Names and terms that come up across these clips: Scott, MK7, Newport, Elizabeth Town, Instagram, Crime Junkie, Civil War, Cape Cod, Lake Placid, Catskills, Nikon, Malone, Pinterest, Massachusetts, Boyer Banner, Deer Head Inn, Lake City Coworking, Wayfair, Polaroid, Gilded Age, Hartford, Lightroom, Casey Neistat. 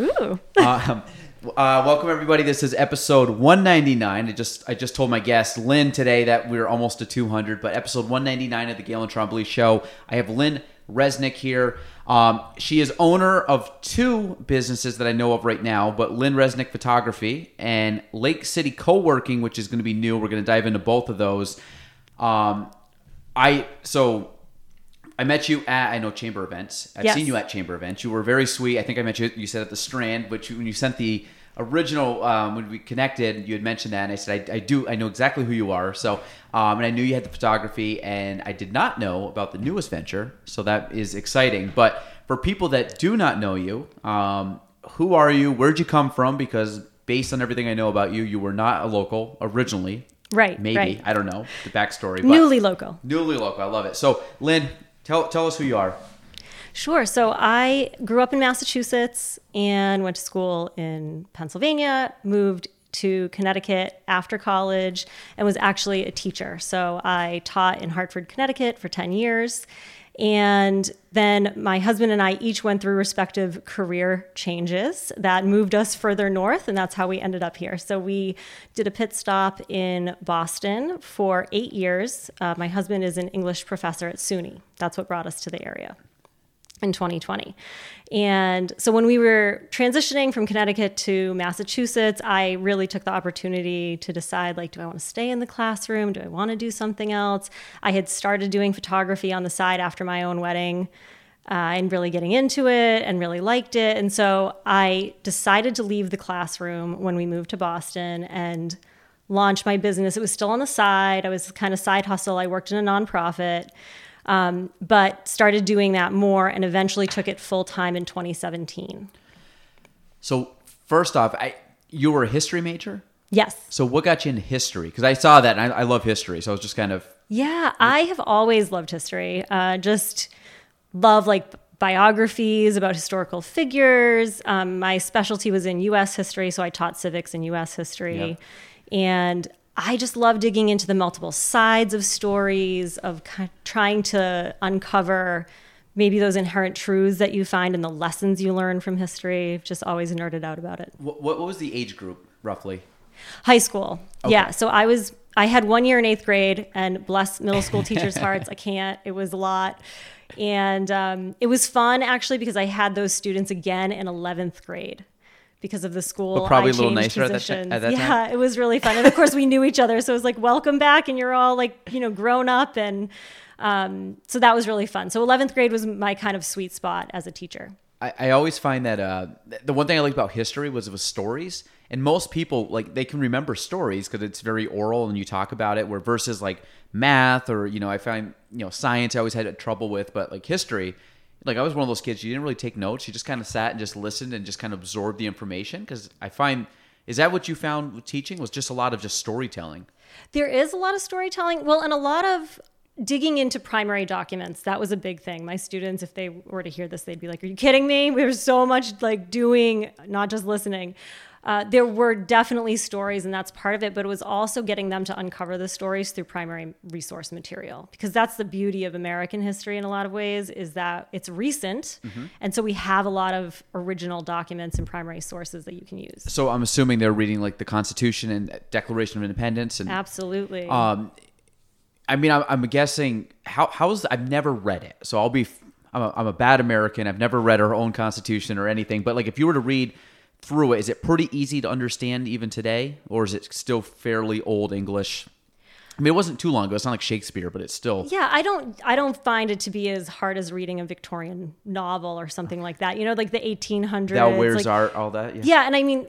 Ooh. Welcome everybody. This is episode 199. I just told my guest Lynn today that we're almost to 200, but episode 199 of the Galen Trombley Show. I have Lynn Resnick here. She is owner of two businesses that I know of right now, but Lynn Resnick Photography and Lake City Coworking, which is going to be new. We're going to dive into both of those. I met you at, I know, Chamber Events. I've seen you at Chamber Events. You were very sweet. I think I met you, you said at the Strand, which when you sent the original, when we connected, you had mentioned that. And I said, I know exactly who you are. So, and I knew you had the photography and I did not know about the newest venture. So that is exciting. But for people that do not know you, who are you? Where'd you come from? Because based on everything I know about you, you were not a local originally. Right. Maybe. Right. I don't know the backstory. But newly local. Newly local. I love it. So Lynn, Tell us who you are. Sure. So I grew up in Massachusetts and went to school in Pennsylvania, moved to Connecticut after college, and was actually a teacher. So I taught in Hartford, Connecticut for 10 years. And then my husband and I each went through respective career changes that moved us further north, and that's how we ended up here. So we did a pit stop in Boston for 8 years. My husband is an English professor at SUNY. That's what brought us to the area in 2020. And so when we were transitioning from Connecticut to Massachusetts, I really took the opportunity to decide, like, do I want to stay in the classroom? Do I want to do something else? I had started doing photography on the side after my own wedding and really getting into it and really liked it. And so I decided to leave the classroom when we moved to Boston and launch my business. It was still on the side. I was kind of side hustle. I worked in a nonprofit. But started doing that more and eventually took it full time in 2017. So first off, you were a history major? Yes. So what got you into history? Because I saw that and I love history. So I was just kind of... Yeah, I have always loved history. Just love like biographies about historical figures. My specialty was in U.S. history. So I taught civics and U.S. history. Yeah. And I just love digging into the multiple sides of stories, of trying to uncover maybe those inherent truths that you find and the lessons you learn from history. I've just always nerded out about it. What was the age group, roughly? High school. Okay. Yeah, so I had 1 year in eighth grade, and bless middle school teachers' hearts, I can't. It was a lot. And it was fun, actually, because I had those students again in 11th grade. Because of the school, but probably I a little nicer at that time. Yeah, it was really fun. And of course we knew each other. So it was like, welcome back. And you're all like, grown up. And so that was really fun. So 11th grade was my kind of sweet spot as a teacher. I always find that the one thing I liked about history was it was stories. And most people, like, they can remember stories because it's very oral and you talk about it, where versus like math or, I find, science I always had trouble with, but like history, like I was one of those kids, you didn't really take notes. You just kind of sat and just listened and just kind of absorbed the information. Because I find, is that what you found with teaching, was just a lot of just storytelling? There is a lot of storytelling. Well, and a lot of digging into primary documents. That was a big thing. My students, if they were to hear this, they'd be like, are you kidding me? We were so much like doing, not just listening. There were definitely stories, and that's part of it, but it was also getting them to uncover the stories through primary resource material, because that's the beauty of American history in a lot of ways, is that it's recent, and so we have a lot of original documents and primary sources that you can use. So I'm assuming they're reading like the Constitution and Declaration of Independence. And, absolutely. I mean, I'm guessing, I've never read it, so I'm a bad American. I've never read our own Constitution or anything, but like if you were to read through it, is it pretty easy to understand even today, or is it still fairly old English? I mean, it wasn't too long ago. It's not like Shakespeare, but it's still... Yeah, I don't find it to be as hard as reading a Victorian novel or something like that. Like the 1800s. Thou Wears Art, all that. Yeah. Yeah, and I mean,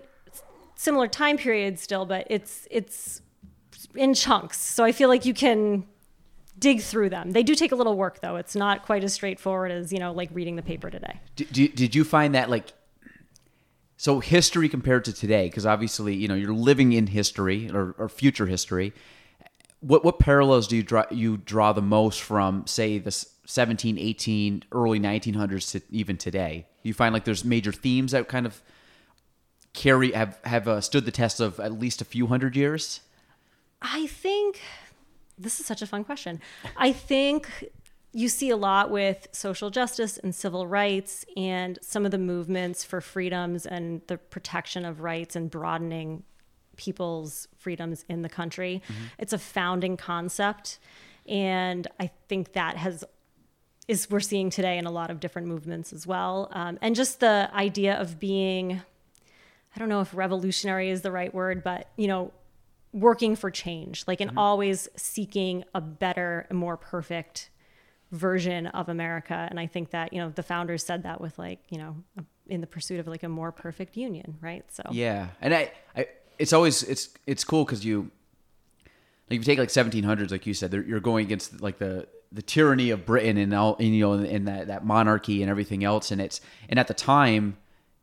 similar time period still, but it's in chunks. So I feel like you can dig through them. They do take a little work, though. It's not quite as straightforward as, you know, like reading the paper today. Did you find that, like, so history compared to today, because obviously, you know, you're living in history or future history. What parallels do you draw the most from, say, the 17, 18, early 1900s to even today? You find like there's major themes that kind of have stood the test of at least a few hundred years? I think this is such a fun question. I think you see a lot with social justice and civil rights and some of the movements for freedoms and the protection of rights and broadening people's freedoms in the country. Mm-hmm. It's a founding concept. And I think that we're seeing today in a lot of different movements as well. And just the idea of being, I don't know if revolutionary is the right word, but, you know, working for change, like, and mm-hmm. always seeking a better, more perfect version of America. And I think that, you know, the founders said that with, like, you know, in the pursuit of like a more perfect union. Right. So, yeah. And it's cool. Cause you, like, if you take like 1700s, like you said, you're going against like the tyranny of Britain and all, and, you know, and that monarchy and everything else. And at the time,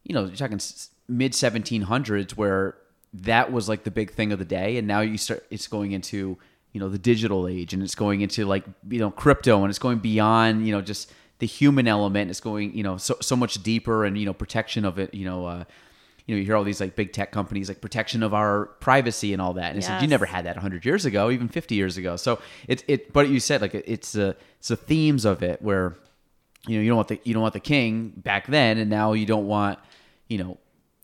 you know, you're talking mid 1700s where that was like the big thing of the day. And now it's going into, you know, the digital age, and it's going into, like, you know, crypto, and it's going beyond, you know, just the human element. It's going, you know, so much deeper, and, you know, protection of it, you know, you hear all these like big tech companies, like protection of our privacy and all that. And yes. It's like, you never had that 100 years ago, even 50 years ago. So but you said, like, it's the themes of it where, you know, you don't want the king back then. And now you don't want, you know,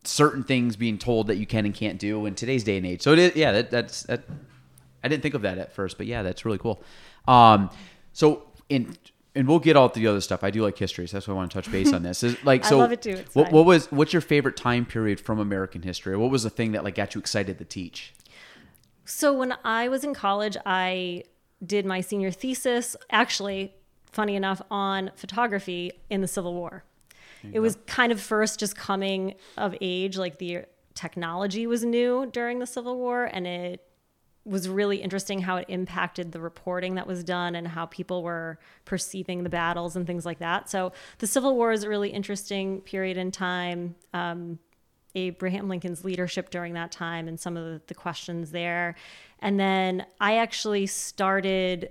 certain things being told that you can and can't do in today's day and age. So it is, yeah, that's I didn't think of that at first, but yeah, that's really cool. So we'll get all the other stuff. I do like history, so that's why I want to touch base on this. Like, so I love it too. What's your favorite time period from American history? What was the thing that, like, got you excited to teach? So when I was in college, I did my senior thesis, actually, funny enough, on photography in the Civil War. It was kind of first just coming of age, like the technology was new during the Civil War, and it was really interesting how it impacted the reporting that was done and how people were perceiving the battles and things like that. So the Civil War is a really interesting period in time. Abraham Lincoln's leadership during that time and some of the questions there. And then I actually started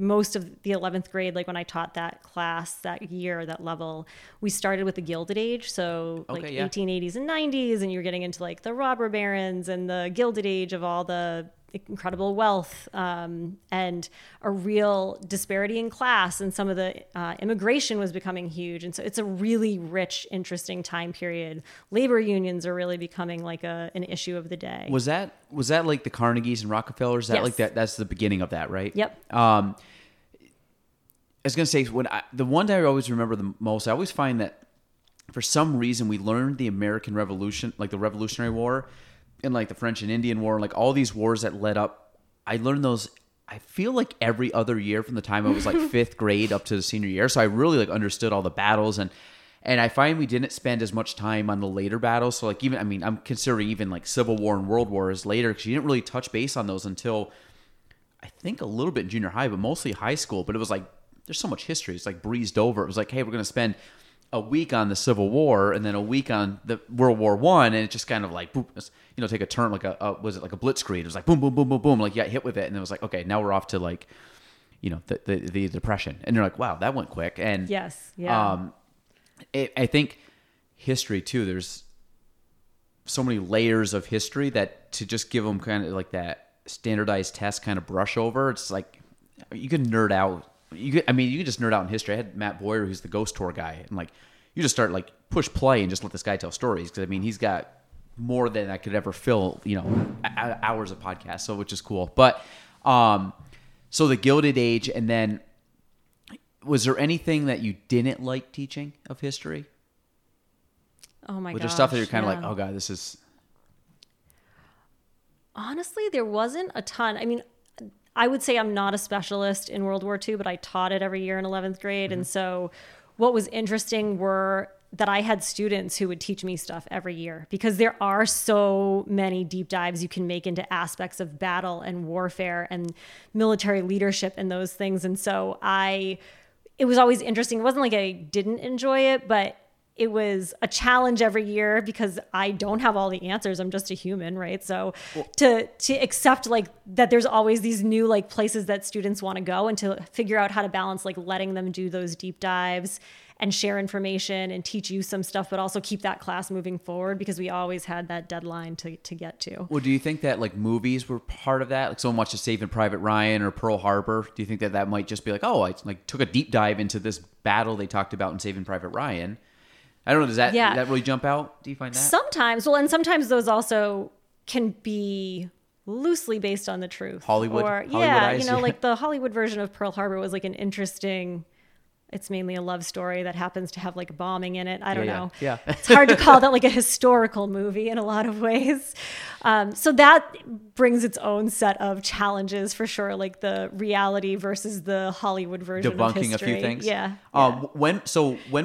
most of the 11th grade, like when I taught that class that year, that level, we started with the Gilded Age. So like 1880s and 90s, and you're getting into like the robber barons and the Gilded Age of all the incredible wealth and a real disparity in class. And some of the immigration was becoming huge. And so it's a really rich, interesting time period. Labor unions are really becoming like an issue of the day. Was that like the Carnegies and Rockefellers? Yes. Like that? That's the beginning of that, right? Yep. I was going to say, the one that I always remember the most, I always find that for some reason we learned the American Revolution, like the Revolutionary War, and like the French and Indian War, like all these wars that led up, I learned those, I feel like every other year from the time I was like fifth grade up to the senior year. So I really like understood all the battles, and I find we didn't spend as much time on the later battles. So like even, I mean, I'm considering even like Civil War and World War is later, because you didn't really touch base on those until I think a little bit in junior high, but mostly high school. But it was like, there's so much history. It's like breezed over. It was like, hey, we're going to spend a week on the Civil War and then a week on the World War I, and it just kind of like, boop, you know, take a turn, like was it like a blitzkrieg? It was like boom, boom, boom, boom, boom, like you got hit with it, and it was like, okay, now we're off to like, you know, the Depression, and you're like, wow, that went quick. And yes, yeah. I think history too. There's so many layers of history that to just give them kind of like that standardized test kind of brush over, it's like you can nerd out. You can just nerd out in history. I had Matt Boyer, who's the ghost tour guy, and like you just start like push play and just let this guy tell stories, because I mean he's got more than I could ever fill, you know, hours of podcasts, so which is cool. But so the Gilded Age, and then was there anything that you didn't like teaching of history? Oh my god! Was there stuff that you're kind of like, oh god, this is? Honestly, there wasn't a ton. I mean, I would say I'm not a specialist in World War II, but I taught it every year in 11th grade. Mm-hmm. And so what was interesting were that I had students who would teach me stuff every year, because there are so many deep dives you can make into aspects of battle and warfare and military leadership and those things. And so it was always interesting. It wasn't like I didn't enjoy it, but it was a challenge every year because I don't have all the answers. I'm just a human, right? So to accept like that there's always these new like places that students want to go, and to figure out how to balance like letting them do those deep dives and share information and teach you some stuff, but also keep that class moving forward, because we always had that deadline to get to. Well, do you think that like movies were part of that? Like someone watched Saving Private Ryan or Pearl Harbor. Do you think that that might just be like, oh, I like took a deep dive into this battle they talked about in Saving Privie Ryan? I don't know. Does that really jump out? Do you find that? Sometimes. Well, and sometimes those also can be loosely based on the truth. Hollywood. Or, yeah. You know, like the Hollywood version of Pearl Harbor was like an interesting... It's mainly a love story that happens to have like bombing in it. I don't know. Yeah. It's hard to call that like a historical movie in a lot of ways. So that brings its own set of challenges for sure. Like the reality versus the Hollywood version of history. Debunking a few things. Yeah. When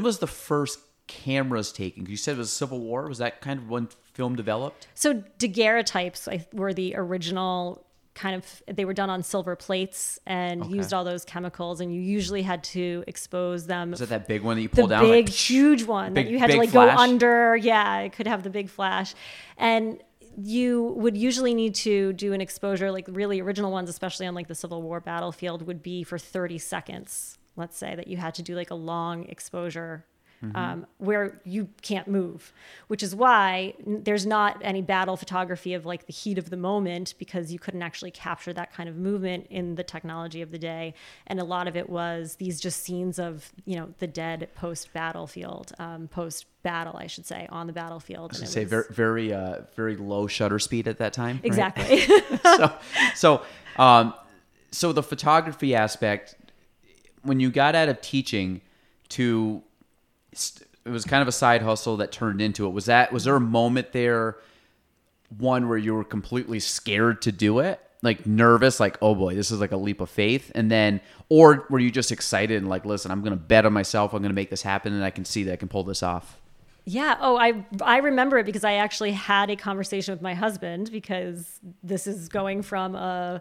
was the first cameras taken? You said it was Civil War. Was that kind of when film developed? So daguerreotypes were the original kind of, they were done on silver plates and used all those chemicals, and you usually had to expose them. Was it that big one that you pulled down? The big, huge one that you had to like go under. Yeah, it could have the big flash. And you would usually need to do an exposure, like really original ones, especially on like the Civil War battlefield, would be for 30 seconds, let's say, that you had to do like a long exposure where you can't move, which is why there's not any battle photography of like the heat of the moment, because you couldn't actually capture that kind of movement in the technology of the day. And a lot of it was these just scenes of, you know, the dead post battle, on the battlefield. I should say very low shutter speed at that time. Exactly. Right? So the photography aspect, when you got out of teaching to... It was kind of a side hustle that turned into it. Was there a moment there, one where you were completely scared to do it? Like nervous, like, oh boy, this is like a leap of faith. And then, or were you just excited and like, listen, I'm going to bet on myself. I'm going to make this happen, and I can see that I can pull this off. Yeah. Oh, I remember it because I actually had a conversation with my husband, because this is going from a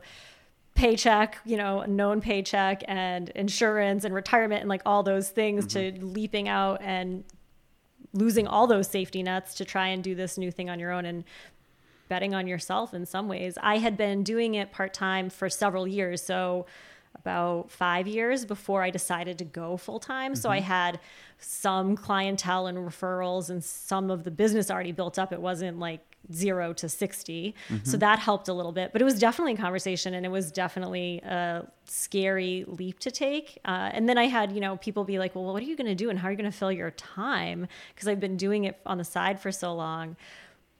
paycheck, you know, known paycheck and insurance and retirement and like all those things to leaping out and losing all those safety nets to try and do this new thing on your own and betting on yourself in some ways. I had been doing it part-time for several years, so about 5 years before I decided to go full-time. So I had some clientele and referrals and some of the business already built up. It wasn't like 0 to 60. So that helped a little bit, but it was definitely a conversation, and it was definitely a scary leap to take. And then I had, you know, people be like, well, what are you going to do and how are you going to fill your time? Because I've been doing it on the side for so long.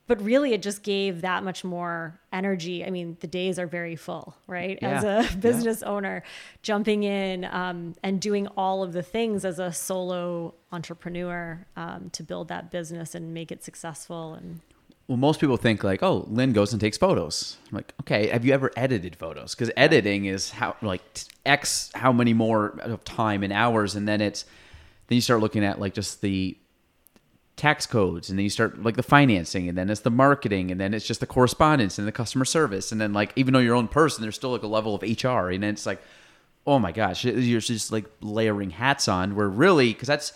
But really, it just gave that much more energy. I mean, the days are very full, right? Yeah. As a business owner, jumping in and doing all of the things as a solo entrepreneur to build that business and make it successful. And well, most people think like, oh, Lynn goes and takes photos. I'm like, okay, have you ever edited photos? Because editing is how like X how many more of time and hours, and then you start looking at like just the tax codes, and then you start like the financing, and then it's the marketing, and then it's just the correspondence and the customer service, and then like even though you're your own person, there's still like a level of HR, and then it's like, oh my gosh, you're just like layering hats on. Where really, because that's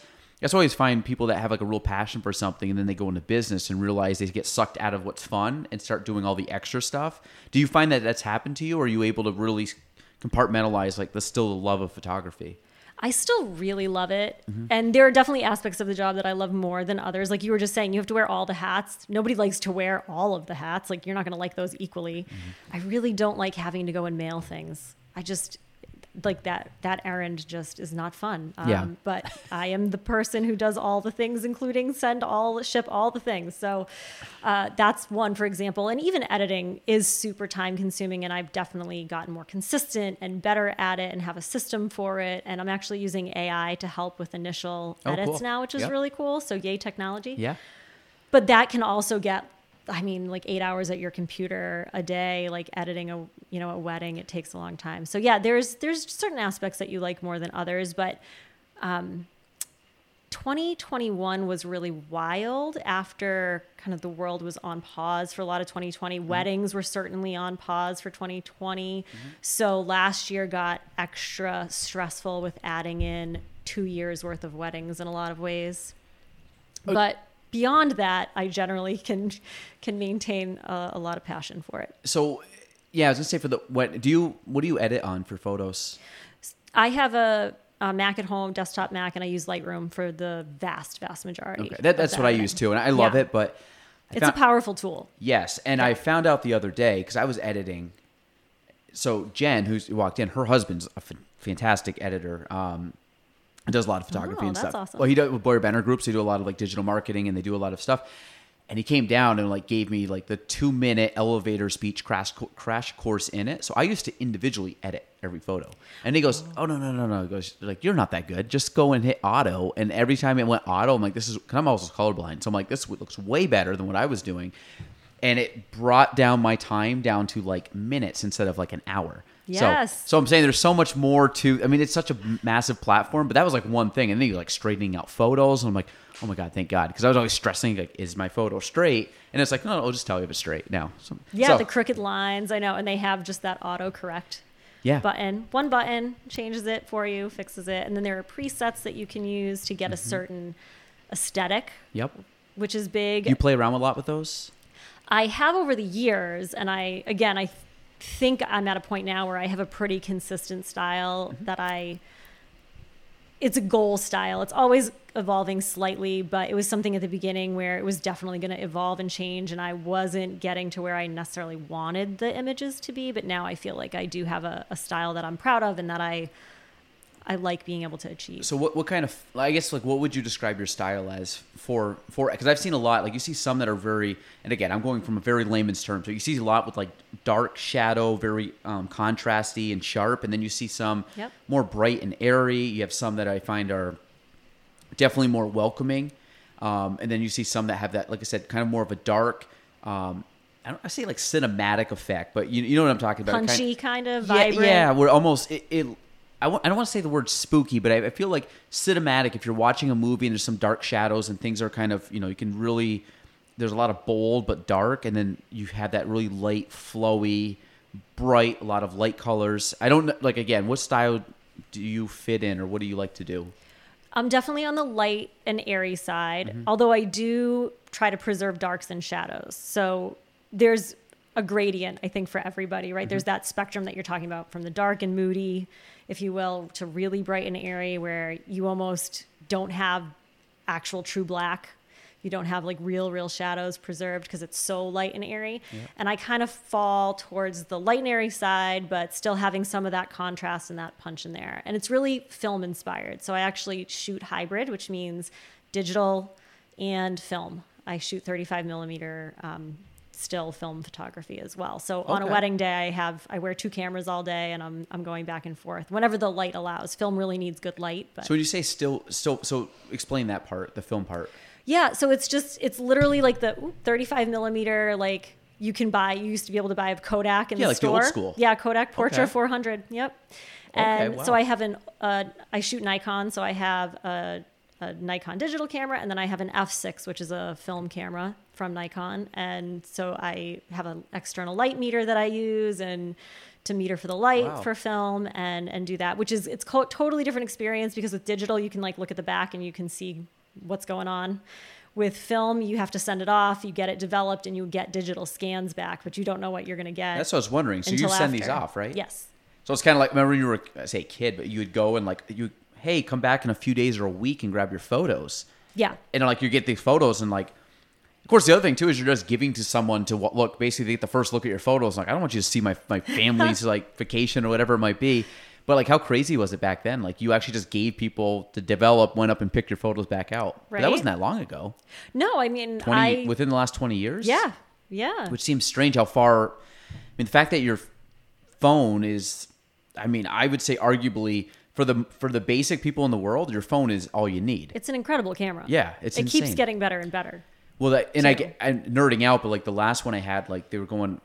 always find people that have like a real passion for something, and then they go into business and realize they get sucked out of what's fun and start doing all the extra stuff. Do you find that that's happened to you, or are you able to really compartmentalize like the still love of photography? I still really love it. And there are definitely aspects of the job that I love more than others. Like you were just saying, you have to wear all the hats. Nobody likes to wear all of the hats. Like you're not going to like those equally. I really don't like having to go and mail things. I just like that errand just is not fun. But I am the person who does all the things, including ship all the things. So that's one, for example. And even editing is super time consuming, and I've definitely gotten more consistent and better at it and have a system for it. And I'm actually using AI to help with initial edits now, which is really cool. So yay technology. Yeah. But that can also get, I mean, like 8 hours at your computer a day, like editing a wedding, it takes a long time. So yeah, there's certain aspects that you like more than others, but 2021 was really wild after kind of the world was on pause for a lot of 2020. Mm-hmm. Weddings were certainly on pause for 2020. Mm-hmm. So last year got extra stressful with adding in 2 years worth of weddings in a lot of ways. Oh. But beyond that, I generally can maintain a lot of passion for it. So yeah, I was gonna say what do you edit on for photos? I have a Mac at home, desktop Mac, and I use Lightroom for the vast majority. Okay. That's what I use too, and I love it, but it's a powerful tool. Yes, and I found out the other day because I was editing. So Jen, who walked in, her husband's a fantastic editor. Does a lot of photography and stuff. Awesome. Well, he does with Boyer Banner groups. They do a lot of like digital marketing, and they do a lot of stuff. And he came down and like gave me like the 2-minute elevator speech crash course in it. So I used to individually edit every photo. And he goes, "Oh no!" He goes, "Like you're not that good. Just go and hit auto." And every time it went auto, I'm like, "This is." 'Cause I'm also colorblind, so I'm like, "This looks way better than what I was doing." And it brought down my time down to like minutes instead of like an hour. Yes. So I'm saying there's so much more to, I mean, it's such a massive platform, but that was like one thing. And then you're like straightening out photos. And I'm like, oh my God, thank God. Because I was always stressing, like, is my photo straight? And it's like, no, I'll just tell you if it's straight now. So, the crooked lines, I know. And they have just that autocorrect button. One button changes it for you, fixes it. And then there are presets that you can use to get a certain aesthetic. Yep. Which is big. You play around a lot with those? I have over the years. And I think I'm at a point now where I have a pretty consistent style that it's a goal style. It's always evolving slightly, but it was something at the beginning where it was definitely going to evolve and change. And I wasn't getting to where I necessarily wanted the images to be, but now I feel like I do have a style that I'm proud of and that I like being able to achieve. So what kind of, I guess, like, what would you describe your style as for, because I've seen a lot, like you see some that are very, and again, I'm going from a very layman's term. So you see a lot with like dark shadow, very contrasty and sharp. And then you see some more bright and airy. You have some that I find are definitely more welcoming. And then you see some that have that, like I said, kind of more of a dark, I say like cinematic effect, but you know what I'm talking about. Punchy kind of vibrant. Yeah, we're almost, I don't want to say the word spooky, but I feel like cinematic. If you're watching a movie and there's some dark shadows and things are kind of, you can really, there's a lot of bold but dark, and then you have that really light, flowy, bright, a lot of light colors. I don't, like, again, what style do you fit in or what do you like to do? I'm definitely on the light and airy side, although I do try to preserve darks and shadows. So there's a gradient, I think, for everybody, right? There's that spectrum that you're talking about from the dark and moody, if you will, to really bright and airy where you almost don't have actual true black. You don't have like real shadows preserved because it's so light and airy. Yep. And I kind of fall towards the light and airy side, but still having some of that contrast and that punch in there. And it's really film inspired. So I actually shoot hybrid, which means digital and film. I shoot 35 millimeter still film photography as well. So on a wedding day, I wear two cameras all day, and I'm going back and forth whenever the light allows. Film really needs good light. But. So when you say still, so explain that part, the film part. Yeah, so it's literally like the 35 millimeter, like you used to be able to buy a Kodak in the store. Yeah, like the old school. Yeah, Kodak Portra 400. Yep. And so I have I shoot Nikon, so I have a Nikon digital camera, and then I have an F6, which is a film camera from Nikon. And so I have an external light meter that I use and to meter for the light for film and do that, which is, it's totally different experience because with digital, you can like look at the back and you can see what's going on. With film, you have to send it off, you get it developed, and you get digital scans back, but you don't know what you're going to get. That's what I was wondering. So you send these off, right? Yes. So it's kind of like, remember you were, I say kid, but you would go and like, hey, come back in a few days or a week and grab your photos. Yeah. And like you get these photos and like, of course, the other thing too is you're just giving to someone to look, basically they get the first look at your photos. Like, I don't want you to see my family's like vacation or whatever it might be. But like, how crazy was it back then? Like you actually just gave people to develop, went up and picked your photos back out. Right. But that wasn't that long ago. No, I mean, within the last 20 years. Yeah. Yeah. Which seems strange how far, I mean, the fact that your phone is, I mean, I would say arguably, For the basic people in the world, your phone is all you need. It's an incredible camera. Yeah, it's insane. It keeps getting better and better. Well, I'm nerding out, but like the last one I had, like they were going,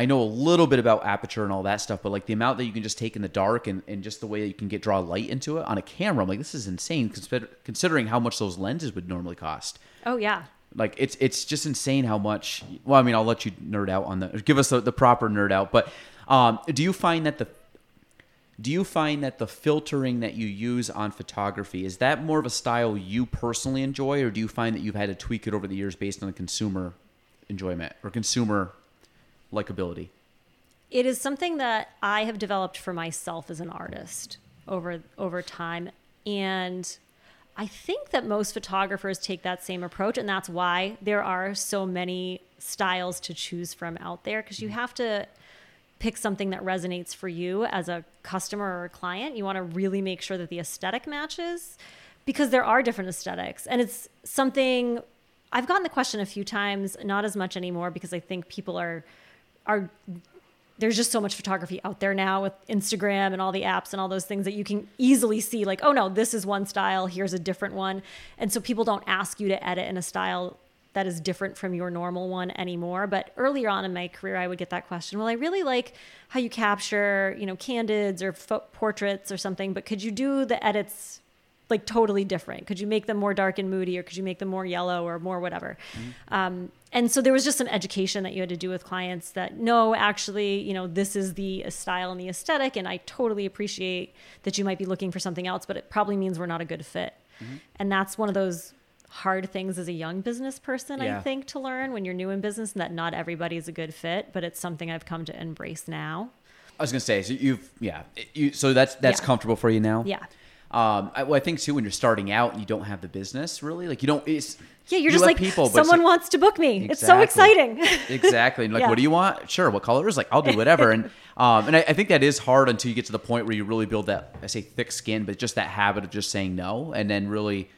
I know a little bit about aperture and all that stuff, but like the amount that you can just take in the dark and just the way that you can draw light into it on a camera, I'm like, this is insane considering how much those lenses would normally cost. Oh yeah. Like it's just insane how much. Well, I mean, I'll let you nerd out on the, give us the proper nerd out. But do you find that the filtering that you use on photography, is that more of a style you personally enjoy, or do you find that you've had to tweak it over the years based on the consumer enjoyment or consumer likability? It is something that I have developed for myself as an artist over time, and I think that most photographers take that same approach, and that's why there are so many styles to choose from out there, because you have to pick something that resonates for you as a customer or a client. You want to really make sure that the aesthetic matches, because there are different aesthetics. And it's something I've gotten the question a few times, not as much anymore, because I think people are there's just so much photography out there now with Instagram and all the apps and all those things that you can easily see, like, oh no, this is one style, here's a different one. And so people don't ask you to edit in a style that is different from your normal one anymore. But earlier on in my career, I would get that question. Well, I really like how you capture, candids or portraits or something, but could you do the edits like totally different? Could you make them more dark and moody, or could you make them more yellow or more whatever? Mm-hmm. And so there was just some education that you had to do with clients that, no, actually, this is the style and the aesthetic, and I totally appreciate that you might be looking for something else, but it probably means we're not a good fit. Mm-hmm. And that's one of those hard things as a young business person, yeah, I think, to learn when you're new in business, and that not everybody's a good fit, but it's something I've come to embrace now. I was going to say, so that's comfortable for you now? Yeah. I think too, when you're starting out and you don't have the business really, like you don't, it's, yeah, you're just like, someone wants to book me. Exactly. It's so exciting. Exactly. And like, yeah, what do you want? Sure. What colors? Like, I'll do whatever. And I think that is hard until you get to the point where you really build that, I say thick skin, but just that habit of just saying no, and then really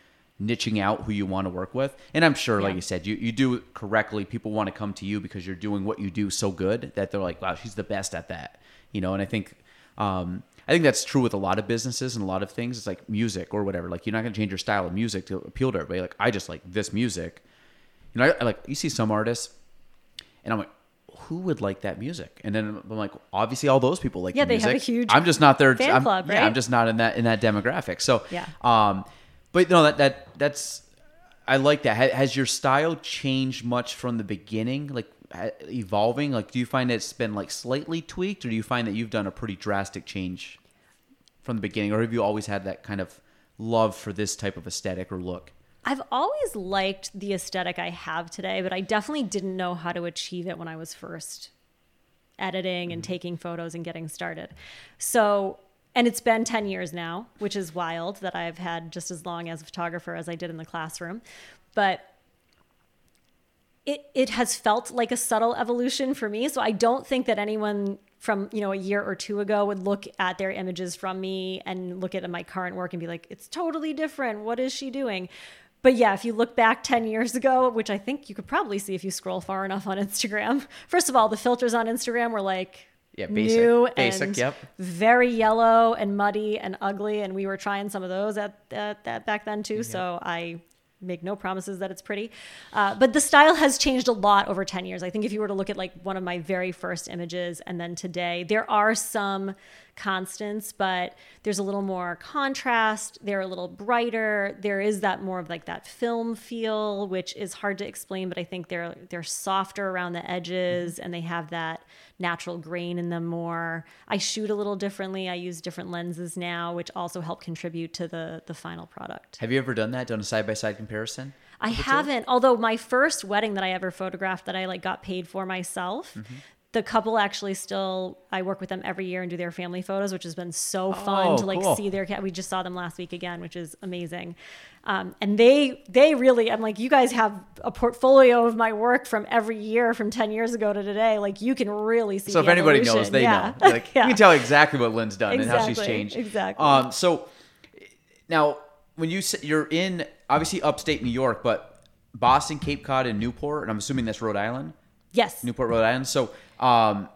niching out who you want to work with. And I'm sure, like you said, you do it correctly. People want to come to you because you're doing what you do so good that they're like, wow, she's the best at that. And I think that's true with a lot of businesses and a lot of things. It's like music or whatever. Like, you're not going to change your style of music to appeal to everybody. Like, I just like this music. I like, you see some artists and I'm like, who would like that music? And then I'm like, obviously all those people like the music. They have a huge I'm just not their fan club, right? Yeah, I'm just not in that demographic. So, yeah. But no, that's I like that. Has your style changed much from the beginning? Like, evolving? Like, do you find that it's been like slightly tweaked, or do you find that you've done a pretty drastic change from the beginning, or have you always had that kind of love for this type of aesthetic or look? I've always liked the aesthetic I have today, but I definitely didn't know how to achieve it when I was first editing and taking photos and getting started. So, and it's been 10 years now, which is wild that I've had just as long as a photographer as I did in the classroom. But it has felt like a subtle evolution for me. So I don't think that anyone from, a year or two ago would look at their images from me and look at my current work and be like, it's totally different. What is she doing? But yeah, if you look back 10 years ago, which I think you could probably see if you scroll far enough on Instagram. First of all, the filters on Instagram were like, yeah, basic, yep, very yellow and muddy and ugly. And we were trying some of those at that back then too. Yeah. So I make no promises that it's pretty. But the style has changed a lot over 10 years. I think if you were to look at like one of my very first images and then today, there are some constants, but there's a little more contrast. They're a little brighter. There is that more of like that film feel, which is hard to explain, but I think they're softer around the edges and they have that natural grain in them more. I shoot a little differently. I use different lenses now, which also help contribute to the final product. Have you ever done that? Done a side-by-side comparison? I haven't. Although my first wedding that I ever photographed that I like got paid for myself, the couple actually still, I work with them every year and do their family photos, which has been so fun to like see their cat. We just saw them last week again, which is amazing. And they really, I'm like, you guys have a portfolio of my work from every year from 10 years ago to today. Like, you can really see. So if anybody knows, they know. Like, yeah, you can tell exactly what Lynn's done and how she's changed. Exactly. So now when you're in obviously upstate New York, but Boston, Cape Cod, and Newport, and I'm assuming that's Rhode Island. Yes. Newport, Rhode Island. So are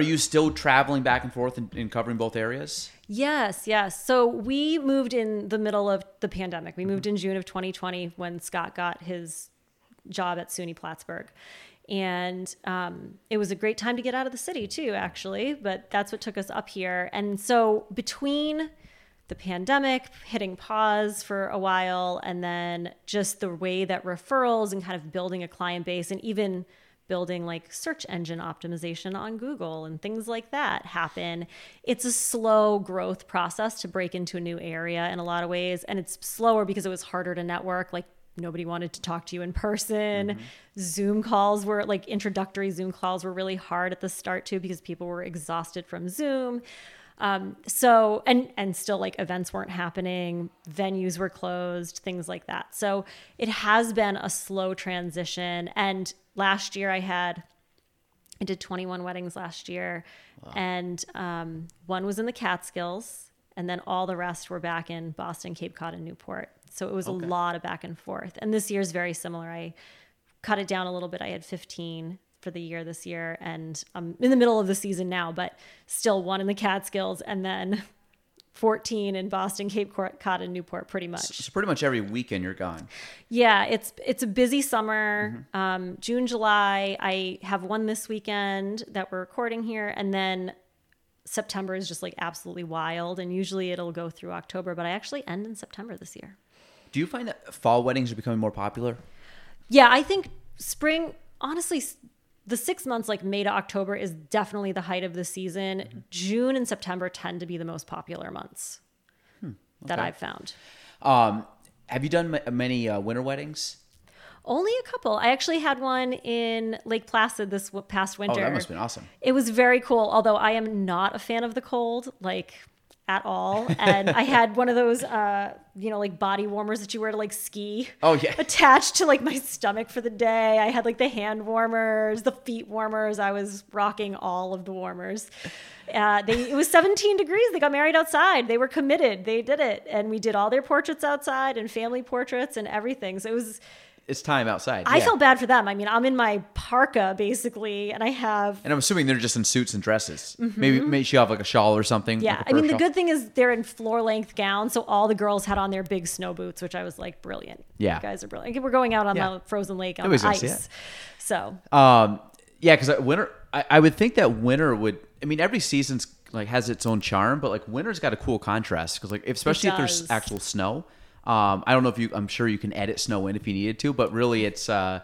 you still traveling back and forth and covering both areas? Yes. So we moved in the middle of the pandemic. We moved in June of 2020 when Scott got his job at SUNY Plattsburgh. And it was a great time to get out of the city too, actually. But that's what took us up here. And so between the pandemic, hitting pause for a while, and then just the way that referrals and kind of building a client base and even building like search engine optimization on Google and things like that happen. It's a slow growth process to break into a new area in a lot of ways. And it's slower because it was harder to network. Like nobody wanted to talk to you in person. Mm-hmm. Zoom calls were like introductory Zoom calls were really hard at the start too, because people were exhausted from Zoom. So, and still like events weren't happening, venues were closed, things like that. So it has been a slow transition. And last year I did 21 weddings last year. Wow. And, one was in the Catskills and then all the rest were back in Boston, Cape Cod and Newport. So it was a lot of back and forth. And this year's very similar. I cut it down a little bit. I had 15 for the year this year, and I'm in the middle of the season now, but still one in the Catskills and then 14 in Boston, Cape Cod, and Newport, pretty much. So pretty much every weekend you're gone. Yeah, it's a busy summer. Mm-hmm. June, July, I have one this weekend that we're recording here, and then September is just like absolutely wild, and usually it'll go through October, but I actually end in September this year. Do you find that fall weddings are becoming more popular? Yeah, I think spring, honestly, the 6 months like May to October is definitely the height of the season. Mm-hmm. June and September tend to be the most popular months that I've found. Have you done many winter weddings? Only a couple. I actually had one in Lake Placid this past winter. Oh, that must have been awesome. It was very cool, although I am not a fan of the cold, like at all. And I had one of those, like body warmers that you wear to like ski. Oh, yeah. Attached to like my stomach for the day. I had like the hand warmers, the feet warmers. I was rocking all of the warmers. It was 17 degrees. They got married outside. They were committed. They did it. And we did all their portraits outside and family portraits and everything. So it was... It's time outside. I feel bad for them. I mean, I'm in my parka basically, and I have... And I'm assuming they're just in suits and dresses. Mm-hmm. Maybe she'll have like a shawl or something. Yeah. Like I mean, the good thing is they're in floor length gowns. So all the girls had on their big snow boots, which I was like, brilliant. Yeah. You guys are brilliant. We're going out on the frozen lake on ice. So. Because winter, I would think that winter would... I mean, every season's like has its own charm, but like winter's got a cool contrast. Because like, especially if there's actual snow... I don't know if I'm sure you can edit snow in if you needed to, but really it's, I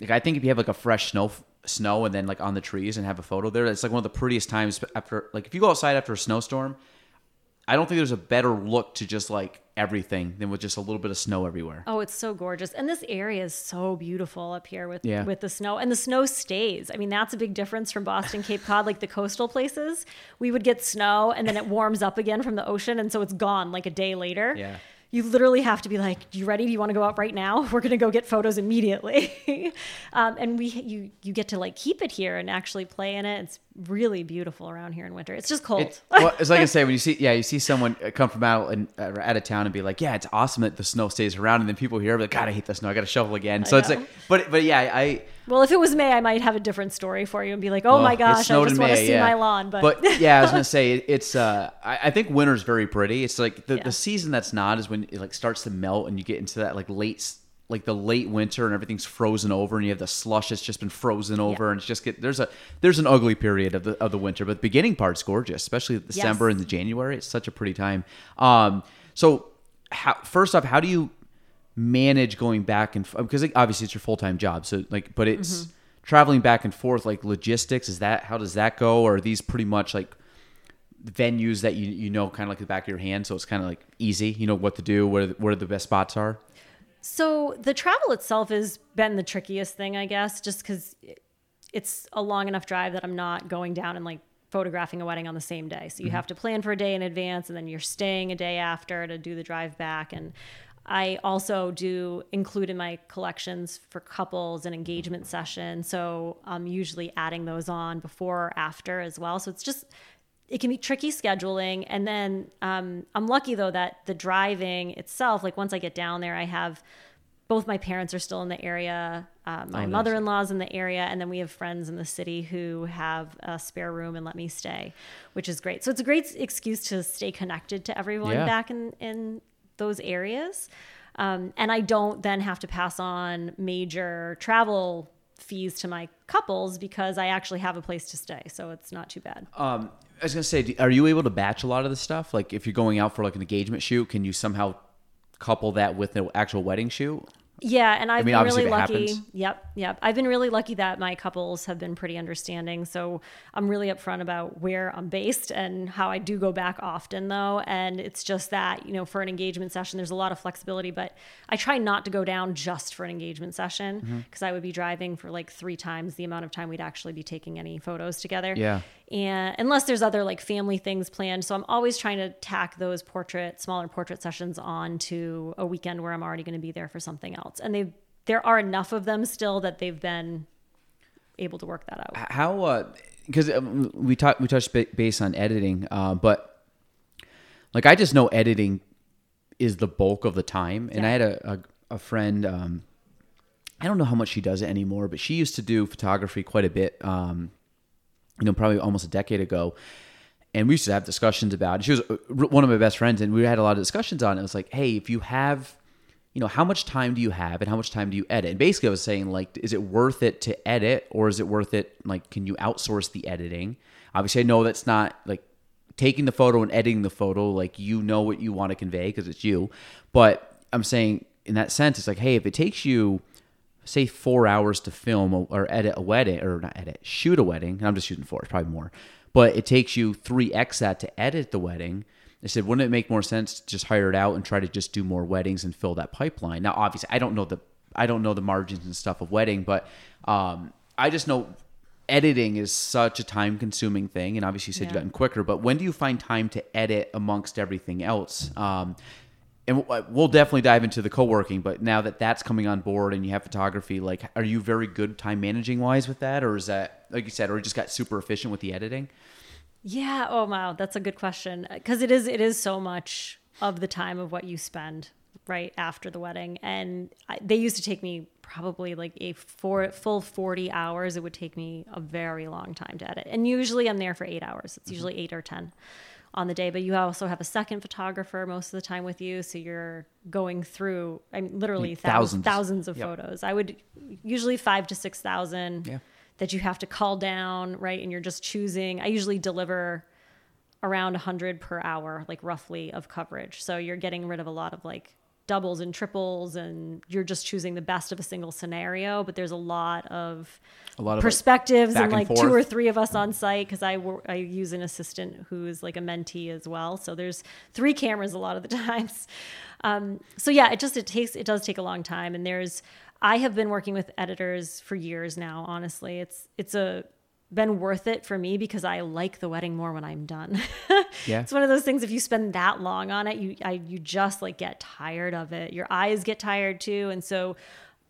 think if you have like a fresh snow and then like on the trees and have a photo there, it's like one of the prettiest times after, like if you go outside after a snowstorm, I don't think there's a better look to just like everything than with just a little bit of snow everywhere. Oh, it's so gorgeous. And this area is so beautiful up here with the snow, and the snow stays. I mean, that's a big difference from Boston, Cape Cod, like the coastal places. We would get snow and then it warms up again from the ocean. And so it's gone like a day later. Yeah. You literally have to be like, you ready? Do you want to go out right now? We're going to go get photos immediately. and you get to like keep it here and actually play in it. It's really beautiful around here in winter. It's just cold. It's like I say, when you see someone come from out of town and be like, yeah, it's awesome that the snow stays around. And then people here are like, God, I hate the snow. I got to shovel again. So it's like, well, if it was May, I might have a different story for you and be like, oh my gosh, I just want to see my lawn. But yeah, I was going to say, it's, I think winter's very pretty. It's like the season that's not is when it like starts to melt and you get into that like late winter and everything's frozen over and you have the slush that's just been frozen over and it's just there's an ugly period of the winter, but the beginning part's gorgeous, especially December and the January. It's such a pretty time. So first off, how do you manage going back and forth? Because obviously it's your full-time job. So like, but it's traveling back and forth, like logistics, how does that go? Or are these pretty much like venues that you know, kind of like the back of your hand. So it's kind of like easy, you know what to do, where the best spots are. So the travel itself has been the trickiest thing, I guess, just because it's a long enough drive that I'm not going down and like photographing a wedding on the same day. So you have to plan for a day in advance and then you're staying a day after to do the drive back. And I also do include in my collections for couples an engagement session. So I'm usually adding those on before or after as well. So it's just... It can be tricky scheduling. And then I'm lucky, though, that the driving itself, like once I get down there, I have both my parents are still in the area. My mother-in-law's in the area. And then we have friends in the city who have a spare room and let me stay, which is great. So it's a great excuse to stay connected to everyone back in those areas. And I don't then have to pass on major travel fees to my couples because I actually have a place to stay. So it's not too bad. I was going to say, are you able to batch a lot of this stuff? Like if you're going out for like an engagement shoot, can you somehow couple that with an actual wedding shoot? Yeah, and I've been really lucky. Yep. I've been really lucky that my couples have been pretty understanding. So I'm really upfront about where I'm based and how I do go back often though. And it's just that, you know, for an engagement session, there's a lot of flexibility, but I try not to go down just for an engagement session because I would be driving for like 3 times the amount of time we'd actually be taking any photos together. Yeah. And unless there's other like family things planned. So I'm always trying to tack those smaller portrait sessions onto a weekend where I'm already going to be there for something else. And there are enough of them still that they've been able to work that out. How, because we touched base on editing, but like I just know editing is the bulk of the time. And I had a friend, I don't know how much she does it anymore, but she used to do photography quite a bit, probably almost a decade ago. And we used to have discussions about it. She was one of my best friends, and we had a lot of discussions on it. It was like, hey, if you have, how much time do you have and how much time do you edit? And basically I was saying, like, is it worth it to edit or is it worth it? Like, can you outsource the editing? Obviously, I know that's not like taking the photo and editing the photo. Like, what you want to convey because it's you. But I'm saying in that sense, it's like, hey, if it takes you, say, 4 hours to film or shoot a wedding. And I'm just shooting 4, it's probably more. But it takes you 3x that to edit the wedding. I said, wouldn't it make more sense to just hire it out and try to just do more weddings and fill that pipeline? Now, obviously, I don't know the margins and stuff of wedding, but I just know editing is such a time-consuming thing. And obviously, you said you've gotten quicker. But when do you find time to edit amongst everything else? And we'll definitely dive into the co-working. But now that that's coming on board and you have photography, like, are you very good time managing wise with that, or is that, like you said, or you just got super efficient with the editing? Yeah. Oh, wow. That's a good question. Because it is so much of the time of what you spend right after the wedding. And they used to take me probably like full 40 hours. It would take me a very long time to edit. And usually I'm there for 8 hours. It's usually 8 or 10 on the day. But you also have a second photographer most of the time with you. So you're going through, literally thousands of photos. I would usually 5,000 to 6,000. Yeah. That you have to call down, right? And you're just choosing. I usually deliver around 100 per hour, like roughly, of coverage. So you're getting rid of a lot of like doubles and triples, and you're just choosing the best of a single scenario. But there's a lot of perspectives, like, and 2 or 3 of us on site, because I use an assistant who is like a mentee as well. So there's 3 cameras a lot of the times. So yeah, it does take a long time, and I have been working with editors for years now, honestly. It's been worth it for me because I like the wedding more when I'm done. Yeah. It's one of those things, if you spend that long on it, you just like get tired of it. Your eyes get tired too. And so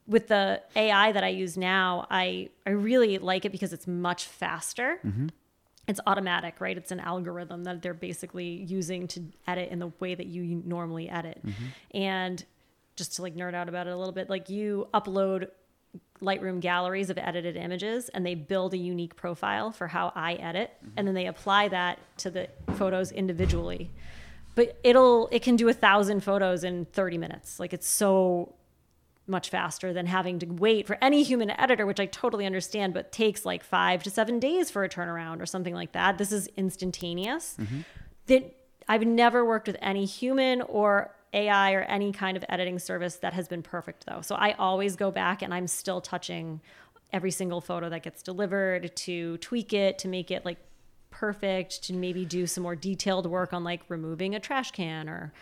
with the AI that I use now, I really like it because it's much faster. Mm-hmm. It's automatic, right? It's an algorithm that they're basically using to edit in the way that you normally edit. Mm-hmm. And just to like nerd out about it a little bit, like you upload Lightroom galleries of edited images and they build a unique profile for how I edit. Mm-hmm. And then they apply that to the photos individually, but it can do 1,000 photos in 30 minutes. Like, it's so much faster than having to wait for any human editor, which I totally understand, but takes like 5 to 7 days for a turnaround or something like that. This is instantaneous. Mm-hmm. That I've never worked with any human or AI or any kind of editing service that has been perfect though. So I always go back and I'm still touching every single photo that gets delivered to tweak it, to make it like perfect, to maybe do some more detailed work on like removing a trash can or,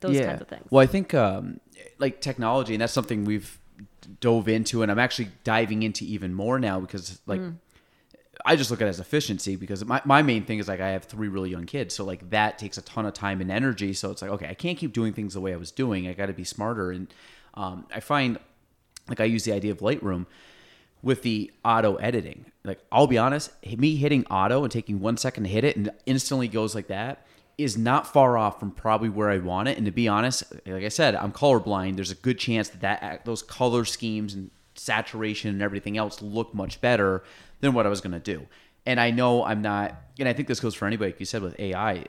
those kinds of things. Well, I think like technology, and that's something we've dove into, and I'm actually diving into even more now because like, I just look at it as efficiency because my main thing is like I have 3 really young kids. So like that takes a ton of time and energy. So it's like, okay, I can't keep doing things the way I was doing. I got to be smarter. And I find like I use the idea of Lightroom with the auto editing. Like, I'll be honest, me hitting auto and taking 1 second to hit it and instantly goes like that is not far off from probably where I want it. And to be honest, like I said, I'm colorblind. There's a good chance that those color schemes and saturation and everything else look much better than what I was going to do. And I know I'm not, and I think this goes for anybody, like you said, with AI,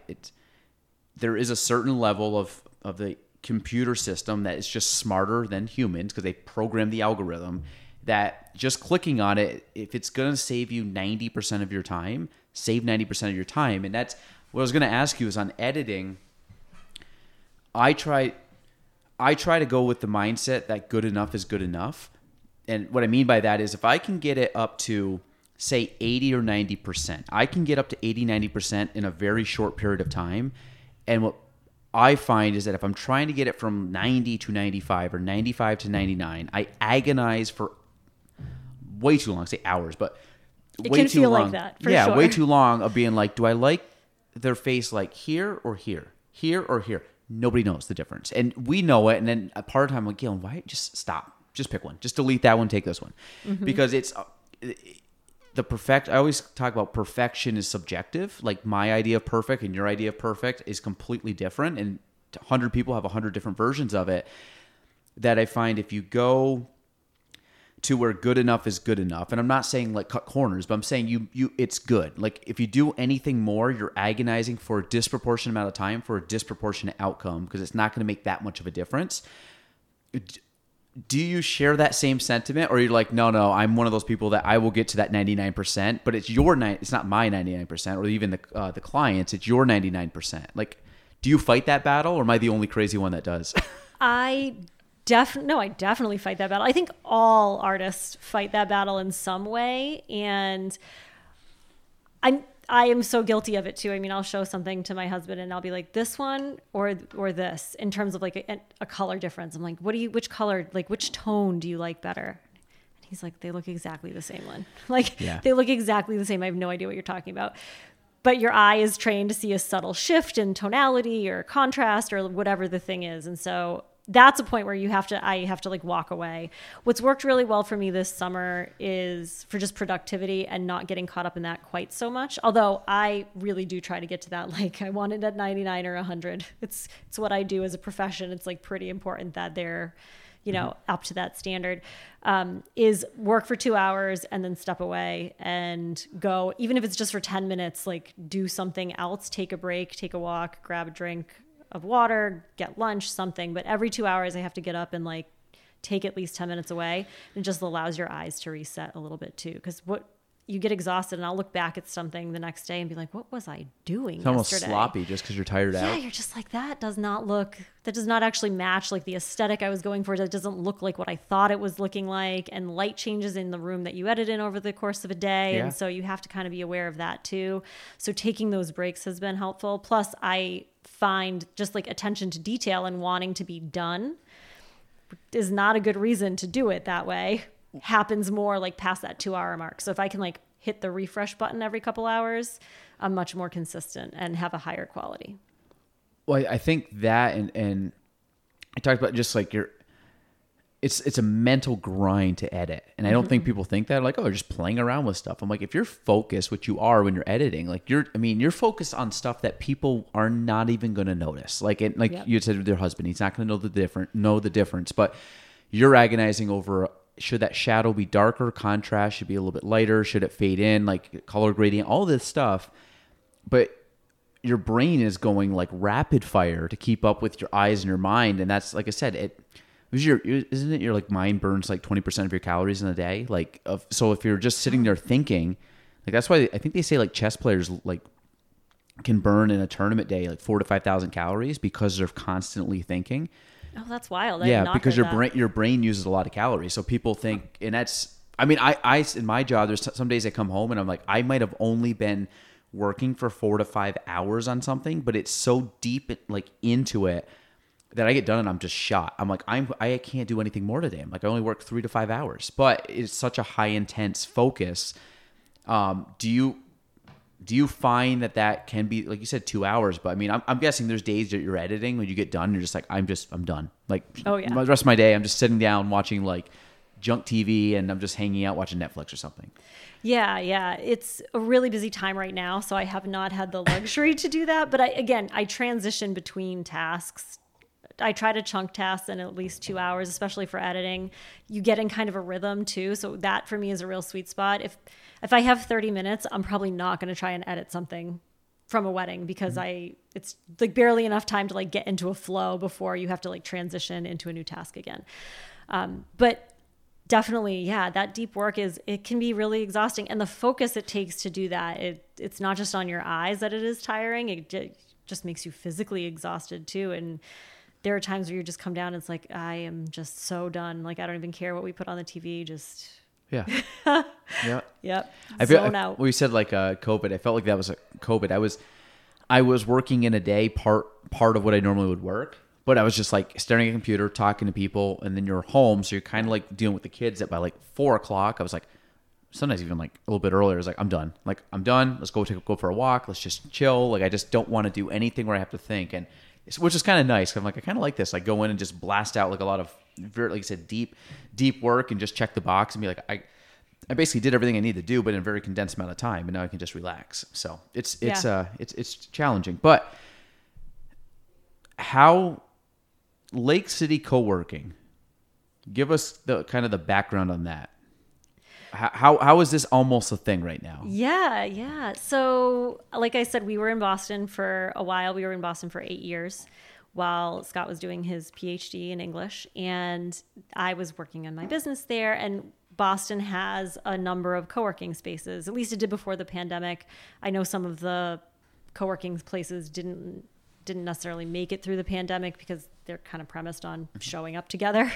there is a certain level of the computer system that is just smarter than humans because they program the algorithm. that just clicking on it, if it's going to save you 90% of your time, save 90% of your time. And that's what I was going to ask you is on editing. I try to go with the mindset that good enough is good enough. And what I mean by that is if I can get it up to say 80 or 90%, I can get up to 80, 90% in a very short period of time. And what I find is that if I'm trying to get it from 90 to 95 or 95 to 99, I agonize for way too long, say hours, but it way can too feel long. Like that, for yeah, sure. Way too long of being like, do I like their face like here or here, here or here? Nobody knows the difference. And we know it. And then a part of the time I'm like, Galen, why? Just stop. Just pick one. Just delete that one. Take this one. Mm-hmm. Because it's the perfect. I always talk about perfection is subjective. Like my idea of perfect and your idea of perfect is completely different. And 100 people have 100 different versions of it. That I find if you go to where good enough is good enough. And I'm not saying like cut corners, but I'm saying you it's good. Like if you do anything more, you're agonizing for a disproportionate amount of time for a disproportionate outcome because it's not going to make that much of a difference. Do you share that same sentiment, or you're like, no, I'm one of those people that I will get to that 99%, but it's your it's not my 99%, or even the clients, it's your 99%. Like, do you fight that battle, or am I the only crazy one that does? I definitely fight that battle. I think all artists fight that battle in some way, and I am so guilty of it too. I mean, I'll show something to my husband and I'll be like, this one or this, in terms of like a color difference. I'm like, which color, like which tone do you like better? And he's like, they look exactly the same one. Like yeah. They look exactly the same. I have no idea what you're talking about. But your eye is trained to see a subtle shift in tonality or contrast or whatever the thing is. And so that's a point where I have to like walk away. What's worked really well for me this summer is for just productivity and not getting caught up in that quite so much. Although I really do try to get to that. Like I want it at 99 or 100. It's what I do as a profession. It's like pretty important that they're, you know, mm-hmm. up to that standard, is work for 2 hours and then step away and go, even if it's just for 10 minutes, like do something else, take a break, take a walk, grab a drink of water, get lunch, something. But every 2 hours I have to get up and like take at least 10 minutes away. And it just allows your eyes to reset a little bit too. Because what you get exhausted, and I'll look back at something the next day and be like, what was I doing yesterday? It's almost sloppy just because you're tired out. Yeah, you're just like, that does not actually match like the aesthetic I was going for. That doesn't look like what I thought it was looking like. And light changes in the room that you edit in over the course of a day. Yeah. And so you have to kind of be aware of that too. So taking those breaks has been helpful. Plus I find just like attention to detail and wanting to be done is not a good reason to do it that way. Happens more like past that 2 hour mark. So if I can like hit the refresh button every couple hours, I'm much more consistent and have a higher quality. Well, I think that, and I talked about just like it's a mental grind to edit. And I don't mm-hmm. think people think that like, oh, you're just playing around with stuff. I'm like, if you're focused, which you are when you're editing, like you're focused on stuff that people are not even going to notice. Like, and like yep. you said with your husband, he's not going to know the difference, but you're agonizing over, should that shadow be darker? Contrast should be a little bit lighter. Should it fade in, like color gradient, all this stuff. But your brain is going like rapid fire to keep up with your eyes and your mind. And that's, like I said, isn't it your like mind burns like 20% of your calories in a day? Like, so if you're just sitting there thinking, like that's why I think they say like chess players like can burn in a tournament day like 4,000 to 5,000 calories because they're constantly thinking. Oh, that's wild. Yeah, because your brain uses a lot of calories. So people think, and that's, I mean, I in my job, there's some days I come home and I'm like, I might have only been working for 4 to 5 hours on something, but it's so deep like into it that I get done and I'm just shot. I'm like, I can't do anything more today. I'm like, I only work 3 to 5 hours, but it's such a high intense focus. Do you find that can be, like you said, 2 hours, but I mean, I'm guessing there's days that you're editing when you get done, you're just like, I'm done. Like oh, yeah. The rest of my day, I'm just sitting down watching like junk TV and I'm just hanging out watching Netflix or something. Yeah. It's a really busy time right now. So I have not had the luxury to do that. But I transition between tasks. I try to chunk tasks in at least 2 hours, especially for editing. You get in kind of a rhythm too. So that for me is a real sweet spot. If I have 30 minutes, I'm probably not going to try and edit something from a wedding because mm-hmm. It's like barely enough time to like get into a flow before you have to like transition into a new task again. But definitely, yeah, that deep work it can be really exhausting. And the focus it takes to do that, it's not just on your eyes that it is tiring. It just makes you physically exhausted too. And there are times where you just come down and it's like, I am just so done. Like, I don't even care what we put on the TV. Just... Yeah. Yeah. Yep. Zone out. Well, you said like COVID. I felt like that was COVID. I was working in a day part of what I normally would work. But I was just like staring at a computer, talking to people, and then you're home. So you're kind of like dealing with the kids at by like 4 o'clock. I was like, sometimes even like a little bit earlier, I was like, I'm done. Let's go for a walk. Let's just chill. Like, I just don't want to do anything where I have to think. And which is kind of nice. I'm like, I kind of like this. Like, go in and just blast out like a lot of, like I said, deep work and just check the box and be like, I basically did everything I need to do, but in a very condensed amount of time. And now I can just relax. So it's challenging, but how... Lake City Coworking. Give us the kind of the background on that. How is this almost a thing right now? Yeah. So, like I said, we were in Boston for a while. We were in Boston for 8 years while Scott was doing his PhD in English, and I was working on my business there. And Boston has a number of coworking spaces. At least it did before the pandemic. I know some of the coworking places didn't necessarily make it through the pandemic because they're kind of premised on showing up together.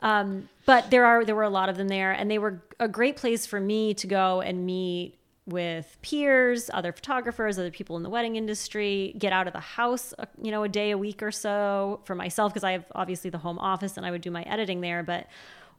Yep. But there were a lot of them there, and they were a great place for me to go and meet with peers, other photographers, other people in the wedding industry, get out of the house, a day a week or so for myself. 'Cause I have obviously the home office and I would do my editing there. But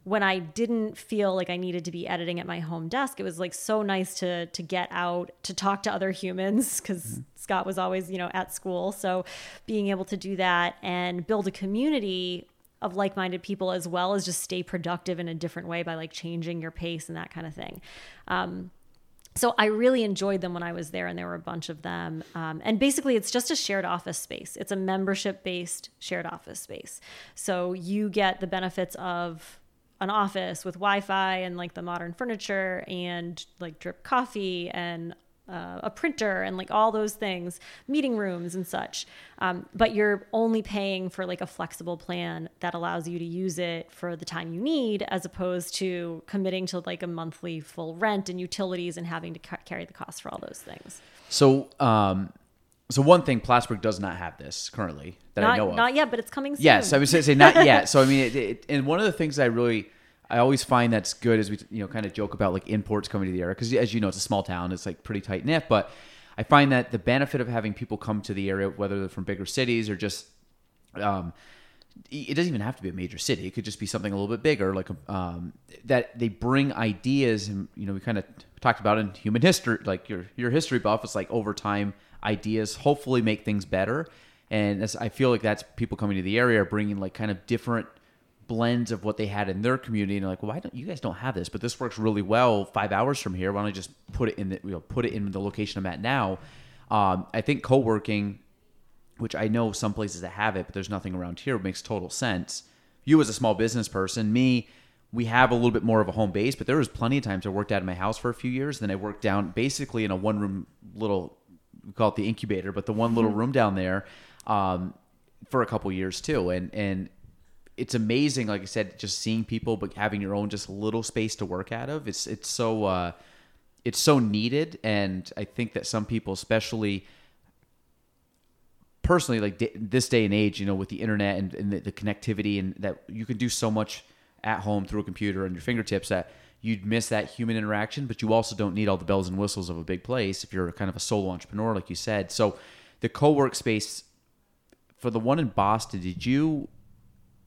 when I didn't feel like I needed to be editing at my home desk, it was like so nice to get out, to talk to other humans, because Scott was always, at school. So being able to do that and build a community of like-minded people, as well as just stay productive in a different way by like changing your pace and that kind of thing. So I really enjoyed them when I was there, and there were a bunch of them. And basically, it's just a shared office space. It's a membership-based shared office space. So you get the benefits of an office with Wi-Fi and like the modern furniture and like drip coffee and a printer and like all those things, meeting rooms and such. But you're only paying for like a flexible plan that allows you to use it for the time you need, as opposed to committing to like a monthly full rent and utilities and having to carry the cost for all those things. So one thing, Plattsburgh does not have this currently I know of. Not yet, but it's coming soon. Yes, I was going to say not yet. So, I mean, and one of the things I always find that's good is we, kind of joke about like imports coming to the area. Because as you know, it's a small town. It's like pretty tight knit. But I find that the benefit of having people come to the area, whether they're from bigger cities or just, it doesn't even have to be a major city. It could just be something a little bit bigger, like that they bring ideas. And, we kind of talked about in human history, like your history buff, it's like over time, ideas hopefully make things better. And I feel like that's people coming to the area are bringing like kind of different blends of what they had in their community, and like, why don't you guys don't have this, but this works really well 5 hours from here. Why don't I just put it in the location I'm at now. I think co-working, which I know some places that have it, but there's nothing around here, makes total sense. You as a small business person, me, we have a little bit more of a home base, but there was plenty of times I worked out of my house for a few years. Then I worked down basically in a one room little, we call it the incubator, but the one little room down there for a couple years too. And it's amazing, like I said, just seeing people, but having your own just little space to work out of. It's so needed. And I think that some people, especially personally, like this day and age, with the internet and the connectivity, and that you can do so much at home through a computer and your fingertips, that you'd miss that human interaction, but you also don't need all the bells and whistles of a big place if you're kind of a solo entrepreneur, like you said. So the co-work space for the one in Boston,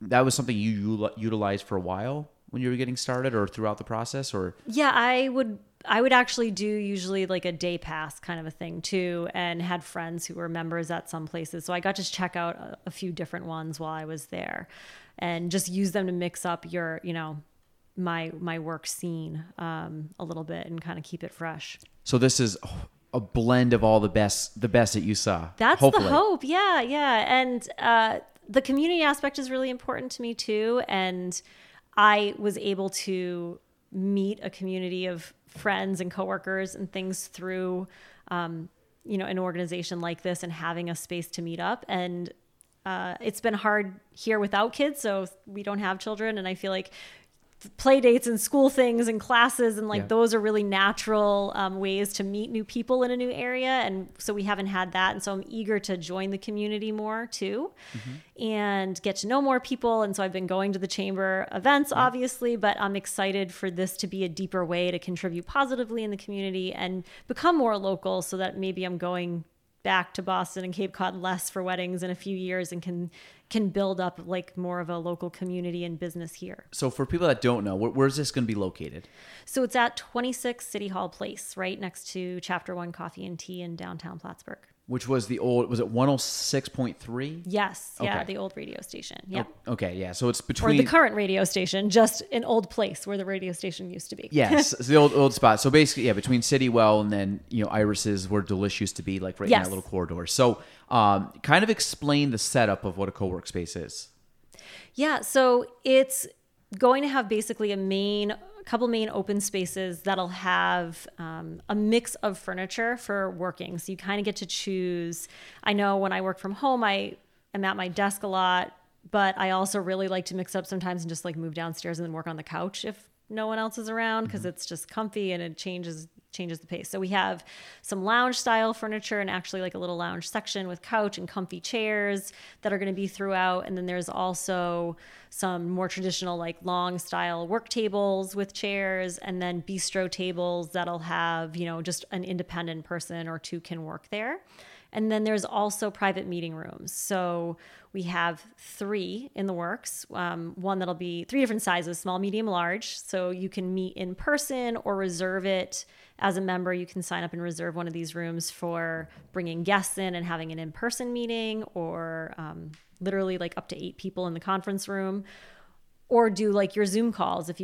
that was something you utilized for a while when you were getting started or throughout the process, or? Yeah, I would actually do usually like a day pass kind of a thing too, and had friends who were members at some places. So I got to check out a few different ones while I was there and just use them to mix up your, my work scene a little bit and kind of keep it fresh. So this is a blend of all the best that you saw. That's hopefully the hope. Yeah. And the community aspect is really important to me too. And I was able to meet a community of friends and coworkers and things through, an organization like this and having a space to meet up. And it's been hard here without kids. So we don't have children. And I feel like play dates and school things and classes, and like those are really natural ways to meet new people in a new area, and so we haven't had that, and so I'm eager to join the community more too and get to know more people. And so I've been going to the chamber events obviously, but I'm excited for this to be a deeper way to contribute positively in the community and become more local, so that maybe I'm going back to Boston and Cape Cod less for weddings in a few years and can build up like more of a local community and business here. So for people that don't know, where's this going to be located? So it's at 26 City Hall Place, right next to Chapter One Coffee and Tea in downtown Plattsburgh. Which was the old, was it 106.3? Yes. Okay. Yeah. The old radio station. Yeah. Okay. Yeah. So it's between. Or the current radio station, just an old place where the radio station used to be. Yes. It's the old spot. So basically, yeah, between Citywell and then, you know, Iris's where Delish used to be, like right in that little corridor. So kind of explain the setup of what a co-work space is. Yeah. So it's going to have basically a couple main open spaces that'll have a mix of furniture for working. So you kind of get to choose. I know when I work from home, I am at my desk a lot, but I also really like to mix up sometimes and just like move downstairs and then work on the couch if no one else is around, because it's just comfy and it changes the pace. So we have some lounge style furniture and actually like a little lounge section with couch and comfy chairs that are going to be throughout. And then there's also some more traditional like long style work tables with chairs, and then bistro tables that'll have, you know, just an independent person or two can work there. And then there's also private meeting rooms. So we have three in the works. One that'll be three different sizes, small, medium, large. So you can meet in person or reserve it as a member. You can sign up and reserve one of these rooms for bringing guests in and having an in-person meeting, or literally like up to 8 people in the conference room, or do like your Zoom calls if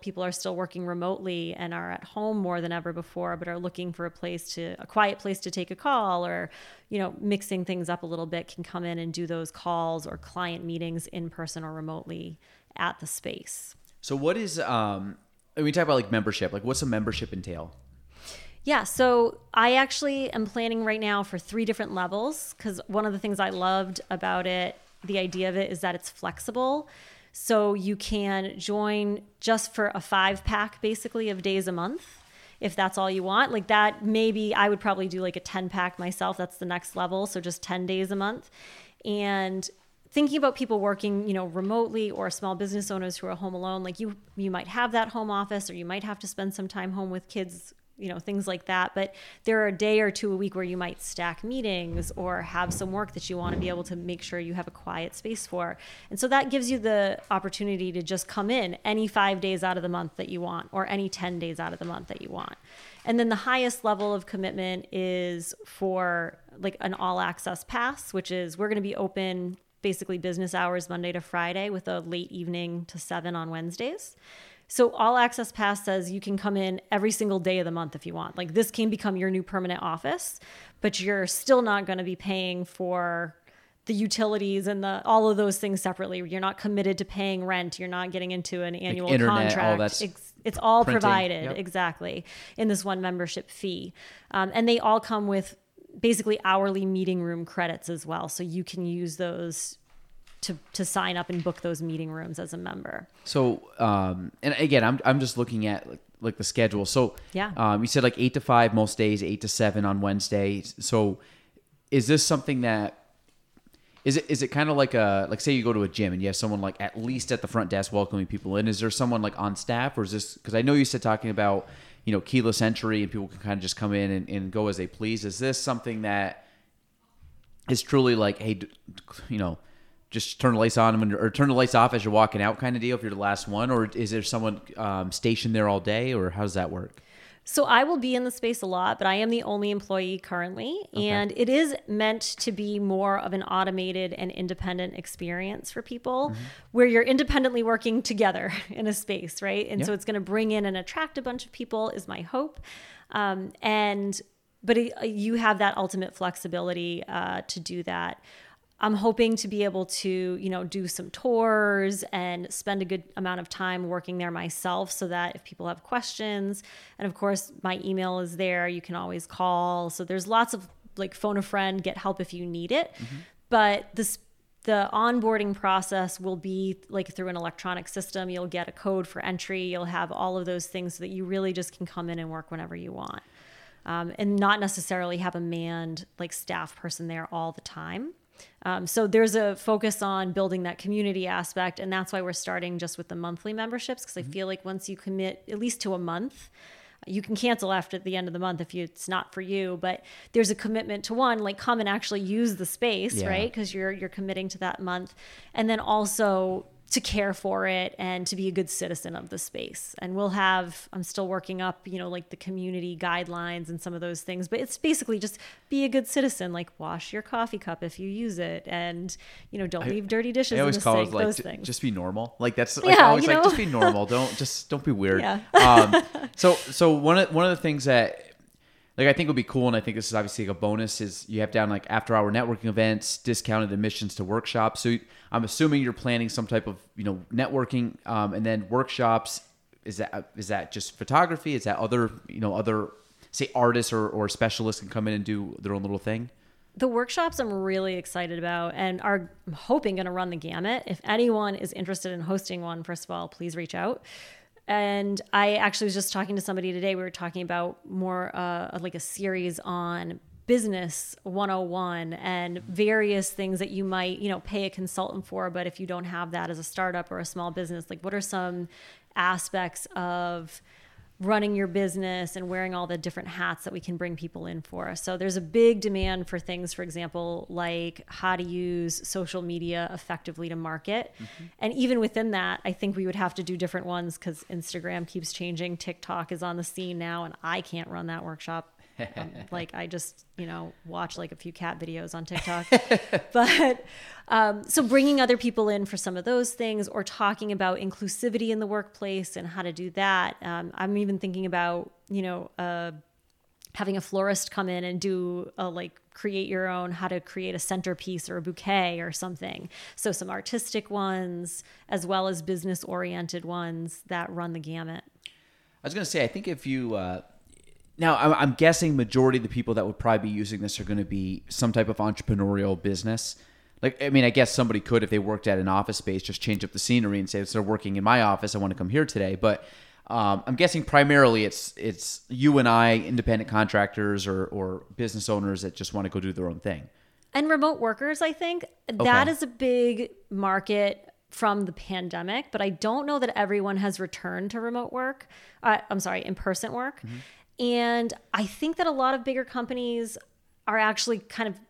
people are still working remotely and are at home more than ever before, but are looking for a quiet place to take a call, or, you know, mixing things up a little bit, can come in and do those calls or client meetings in person or remotely at the space. So what is, we talk about like membership, like what's a membership entail? Yeah, so I actually am planning right now for 3 different levels, because one of the things I loved about it, the idea of it, is that it's flexible. So you can join just for a 5-pack basically of days a month, if that's all you want. Like that, maybe I would probably do like a 10-pack myself. That's the next level. So just 10 days a month. And thinking about people working, you know, remotely, or small business owners who are home alone, like you might have that home office, or you might have to spend some time home with kids, you know, things like that. But there are a day or two a week where you might stack meetings or have some work that you want to be able to make sure you have a quiet space for. And so that gives you the opportunity to just come in any 5 days out of the month that you want, or any 10 days out of the month that you want. And then the highest level of commitment is for like an all access pass, which is we're going to be open basically business hours Monday to Friday with a late evening to 7 on Wednesdays. So all access pass says you can come in every single day of the month if you want. Like this can become your new permanent office, but you're still not going to be paying for the utilities and all of those things separately. You're not committed to paying rent. You're not getting into an annual like internet, contract. All that's it's all printing. Provided exactly in this one membership fee. And they all come with basically hourly meeting room credits as well. So you can use those to sign up and book those meeting rooms as a member. So, and again, I'm just looking at like the schedule. So you said like 8 to 5 most days, 8 to 7 on Wednesday. So is this something that, is it kind of like say you go to a gym and you have someone like at least at the front desk welcoming people in? Is there someone like on staff, or is this, cause I know you said talking about, you know, keyless entry and people can kind of just come in and go as they please. Is this something that is truly like, hey, you know, just turn the lights on or turn the lights off as you're walking out kind of deal if you're the last one? Or is there someone stationed there all day, or how does that work? So I will be in the space a lot, but I am the only employee currently. Okay. And it is meant to be more of an automated and independent experience for people where you're independently working together in a space, right? And so it's going to bring in and attract a bunch of people is my hope. But you have that ultimate flexibility to do that. I'm hoping to be able to, you know, do some tours and spend a good amount of time working there myself, so that if people have questions, and of course my email is there, you can always call. So there's lots of like phone a friend, get help if you need it. But this The onboarding process will be like through an electronic system. You'll get a code for entry. You'll have all of those things so that you really just can come in and work whenever you want, and not necessarily have a manned like staff person there all the time. So there's a focus on building that community aspect. And that's why we're starting just with the monthly memberships, because I feel like once you commit at least to a month, you can cancel after the end of the month if it's not for you, but there's a commitment to one, like come and actually use the space, right? Because you're committing to that month, and then also to care for it and to be a good citizen of the space. And we'll have, I'm still working up, you know, like the community guidelines and some of those things, but it's basically just be a good citizen, like wash your coffee cup if you use it, and, you know, don't leave dirty dishes in the sink, like, those things. Just be normal. Like that's like, yeah, always, you know? Like, just be normal. Don't be weird. Yeah. So one of the things that like I think would be cool, and I think this is obviously like a bonus, is you have down like after-hour networking events, discounted admissions to workshops. So I'm assuming you're planning some type of, you know, networking, and then workshops. Is that just photography? Is that other say artists or specialists can come in and do their own little thing? The workshops I'm really excited about and are hoping going to run the gamut. If anyone is interested in hosting one, first of all, please reach out. And I actually was just talking to somebody today. We were talking about more like a series on business 101 and various things that you might, you know, pay a consultant for. But if you don't have that as a startup or a small business, like what are some aspects of running your business and wearing all the different hats that we can bring people in for. So there's a big demand for things, for example, like how to use social media effectively to market. Mm-hmm. And even within that, I think we would have to do different ones because Instagram keeps changing. TikTok is on the scene now, and I can't run that workshop. Like I just, you know, watch like a few cat videos on TikTok, but, so bringing other people in for some of those things, or talking about inclusivity in the workplace and how to do that. I'm even thinking about, you know, having a florist come in and do a, like create your own, how to create a centerpiece or a bouquet or something. So some artistic ones, as well as business oriented ones that run the gamut. I was going to say, I think if you, now, I'm guessing majority of the people that would probably be using this are going to be some type of entrepreneurial business. Like, I mean, I guess somebody could, if they worked at an office space, just change up the scenery and say, instead of working in my office, I want to come here today. But I'm guessing primarily it's you and I, independent contractors or business owners that just want to go do their own thing. And remote workers, I think. Okay. That is a big market from the pandemic, but I don't know that everyone has returned to remote work. in-person work. Mm-hmm. And I think that a lot of bigger companies are actually kind of,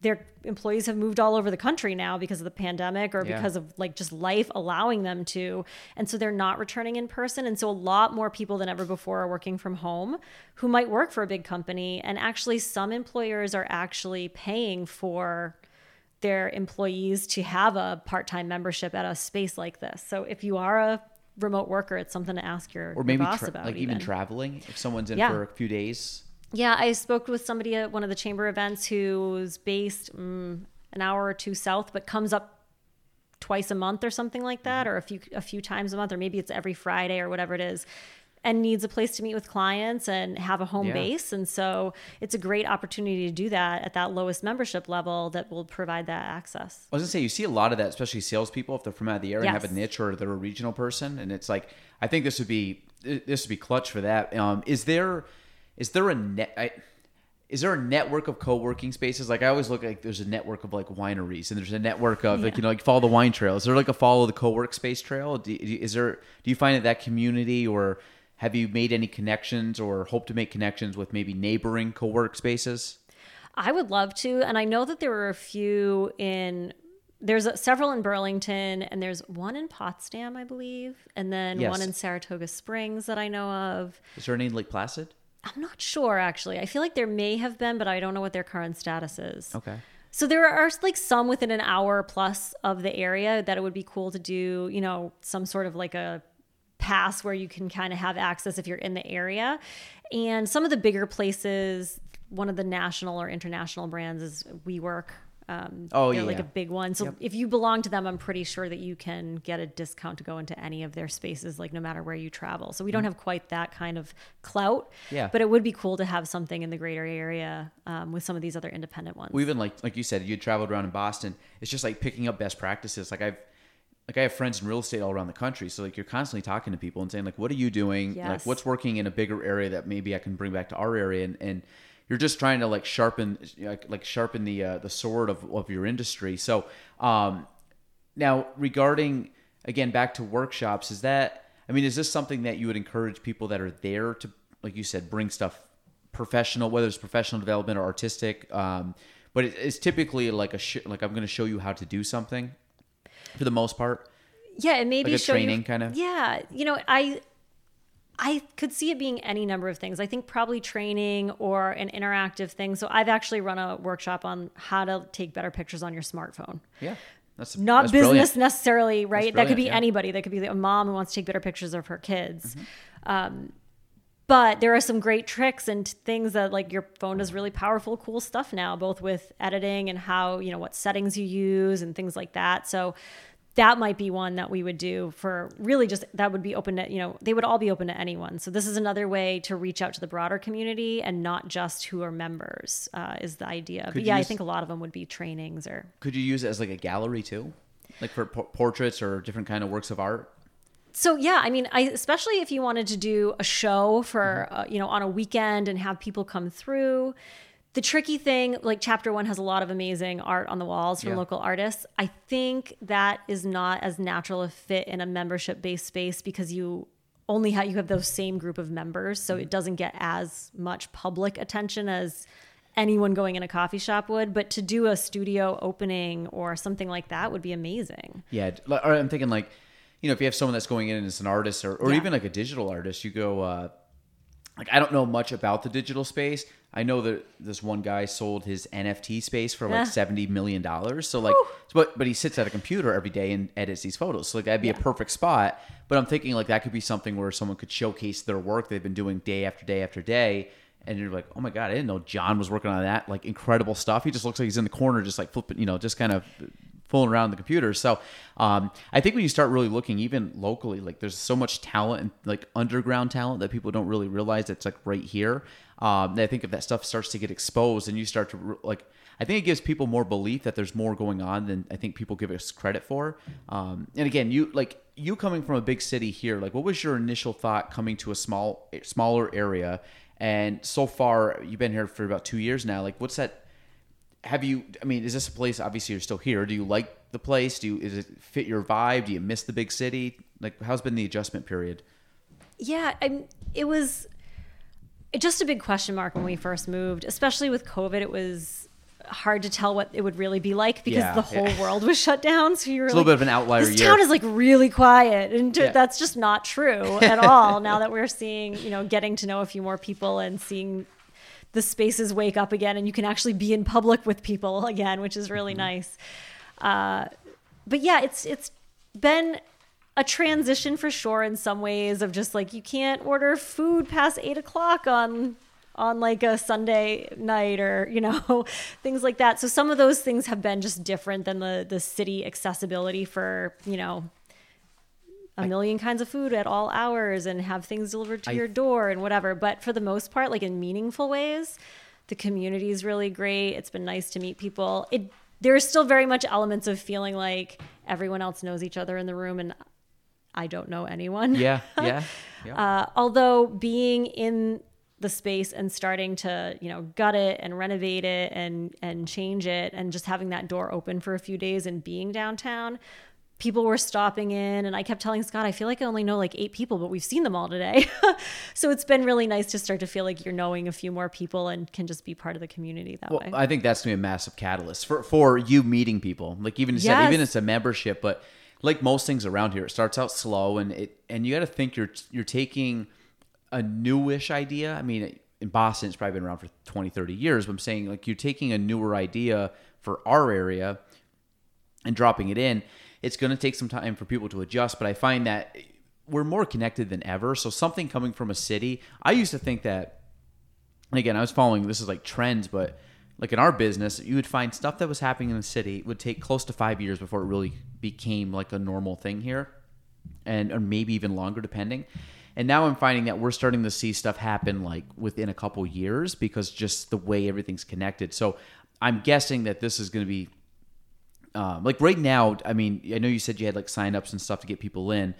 their employees have moved all over the country now because of the pandemic or because of like just life allowing them to. And so they're not returning in person. And so a lot more people than ever before are working from home who might work for a big company. And actually some employers are actually paying for their employees to have a part-time membership at a space like this. So if you are a remote worker, it's something to ask your boss about. Like even traveling, if someone's in for a few days. Yeah, I spoke with somebody at one of the chamber events who's based an hour or two south, but comes up twice a month or something like that, or a few times a month, or maybe it's every Friday or whatever it is, and needs a place to meet with clients and have a home base. And so it's a great opportunity to do that at that lowest membership level that will provide that access. I was gonna say, you see a lot of that, especially salespeople, if they're from out of the area and have a niche or they're a regional person. And it's like, I think this would be clutch for that. Is there a network of co-working spaces? Like I always look like there's a network of like wineries, and there's a network of like, you know, like follow the wine trail. Is there like a follow the co-work space trail? Do you find that community, or have you made any connections or hope to make connections with maybe neighboring co-work spaces? I would love to. And I know that there were there's several in Burlington, and there's one in Potsdam, I believe. And then one in Saratoga Springs that I know of. Is there any in Lake Placid? I'm not sure, actually. I feel like there may have been, but I don't know what their current status is. Okay. So there are like some within an hour plus of the area that it would be cool to do, you know, some sort of like a pass where you can kind of have access if you're in the area. And some of the bigger places, one of the national or international brands is WeWork. Like a big one. So if you belong to them, I'm pretty sure that you can get a discount to go into any of their spaces, like no matter where you travel. So we don't have quite that kind of clout, but it would be cool to have something in the greater area, with some of these other independent ones. Well, even like you said, you traveled around in Boston. It's just like picking up best practices. I have friends in real estate all around the country. So like you're constantly talking to people and saying like, what are you doing? Yes. Like what's working in a bigger area that maybe I can bring back to our area. And you're just trying to like sharpen the sword of your industry. So now regarding, again, back to workshops, is this something that you would encourage people that are there to, like you said, bring stuff professional, whether it's professional development or artistic, but it's typically like I'm going to show you how to do something for the most part. Yeah, and maybe like a training kind of. Yeah, I could see it being any number of things. I think probably training or an interactive thing. So I've actually run a workshop on how to take better pictures on your smartphone. Yeah. Not business brilliant. Necessarily, right? That could be anybody. That could be a mom who wants to take better pictures of her kids. Mm-hmm. But there are some great tricks and things that like your phone does really powerful, cool stuff now, both with editing and how, what settings you use and things like that. So that might be one that we would do for really just that would be open to, they would all be open to anyone. So this is another way to reach out to the broader community and not just who are members is the idea. I think a lot of them would be trainings or. Could you use it as like a gallery too? Like for portraits or different kind of works of art? So, especially if you wanted to do a show for, on a weekend and have people come through. The tricky thing, like Chapter One has a lot of amazing art on the walls from local artists. I think that is not as natural a fit in a membership-based space because you only have those same group of members, so it doesn't get as much public attention as anyone going in a coffee shop would. But to do a studio opening or something like that would be amazing. Yeah, I'm thinking like, if you have someone that's going in and it's an artist or even like a digital artist, you go... I don't know much about the digital space. I know that this one guy sold his NFT space for like $70 million. So like, but he sits at a computer every day and edits these photos. So like that'd be a perfect spot. But I'm thinking like that could be something where someone could showcase their work they've been doing day after day after day. And you're like, oh my God, I didn't know John was working on that. Like incredible stuff. He just looks like he's in the corner, just like flipping, just kind of fooling around the computer. So I think when you start really looking even locally, like there's so much talent and like underground talent that people don't really realize that's like right here. And I think if that stuff starts to get exposed and you start to like, I think it gives people more belief that there's more going on than I think people give us credit for. And again, you coming from a big city here, like what was your initial thought coming to a smaller area? And so far you've been here for about 2 years now. Like what's that? Is this a place, obviously you're still here. Do you like the place? Is it fit your vibe? Do you miss the big city? Like how's been the adjustment period? Yeah, it was just a big question mark when we first moved, especially with COVID. It was hard to tell what it would really be like because the whole world was shut down. So you're a little bit of an outlier. This town is like really quiet. And that's just not true at all. Now that we're seeing, getting to know a few more people and seeing the spaces wake up again and you can actually be in public with people again, which is really nice. But yeah, it's been a transition for sure in some ways of just like, you can't order food past 8:00 on like a Sunday night or, things like that. So some of those things have been just different than the city accessibility for, a million kinds of food at all hours and have things delivered to your door and whatever. But for the most part, like in meaningful ways, the community is really great. It's been nice to meet people. There are still very much elements of feeling like everyone else knows each other in the room and I don't know anyone. Yeah. Although being in the space and starting to, gut it and renovate it and change it and just having that door open for a few days and being downtown, people were stopping in and I kept telling Scott, I feel like I only know like 8 people, but we've seen them all today. So it's been really nice to start to feel like you're knowing a few more people and can just be part of the community that way. I think that's going to be a massive catalyst for you meeting people. Like even it's a membership, but like most things around here, it starts out slow and you got to think you're taking a newish idea. I mean, in Boston, it's probably been around for 20, 30 years, but I'm saying like you're taking a newer idea for our area and dropping it in. It's going to take some time for people to adjust, but I find that we're more connected than ever. So something coming from a city, I used to think that, and again, I was following, this is like trends, but like in our business, you would find stuff that was happening in the city. It would take close to 5 years before it really became like a normal thing here, and or maybe even longer depending. And now I'm finding that we're starting to see stuff happen like within a couple years because just the way everything's connected. So I'm guessing that this is going to be like right now. I mean, I know you said you had like signups and stuff to get people in.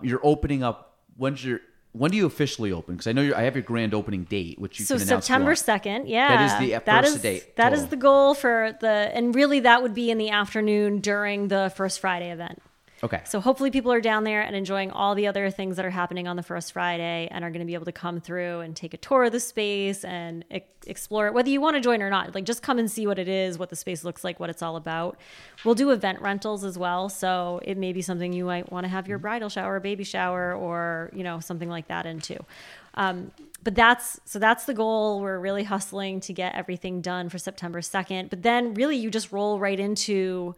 You're opening up. When do you officially open? Because I know I have your grand opening date, which you so can announce. So September 2nd, yeah. That is the first date. That is the goal for and really that would be in the afternoon during the First Friday event. Okay. So hopefully people are down there and enjoying all the other things that are happening on the First Friday and are going to be able to come through and take a tour of the space and explore it, whether you want to join or not. Like just come and see what it is, what the space looks like, what it's all about. We'll do event rentals as well. So it may be something you might want to have your bridal shower, baby shower, or, you know, something like that into. But that's the goal. We're really hustling to get everything done for September 2nd. But then really you just roll right into,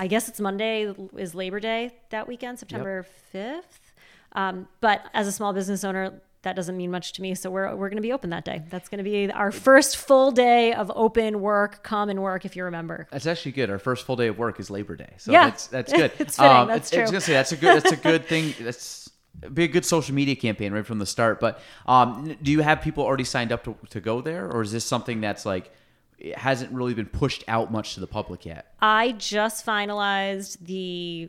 I guess it's Monday is Labor Day that weekend, September 5th. But as a small business owner, that doesn't mean much to me. So we're going to be open that day. That's going to be our first full day of open work, common work, if you remember. That's actually good. Our first full day of work is Labor Day. So yeah. That's good. It's fitting. That's true. I was going to say, that's a good thing. That's be a good social media campaign right from the start. But do you have people already signed up to go there? Or is this something that's like, it hasn't really been pushed out much to the public yet? I just finalized the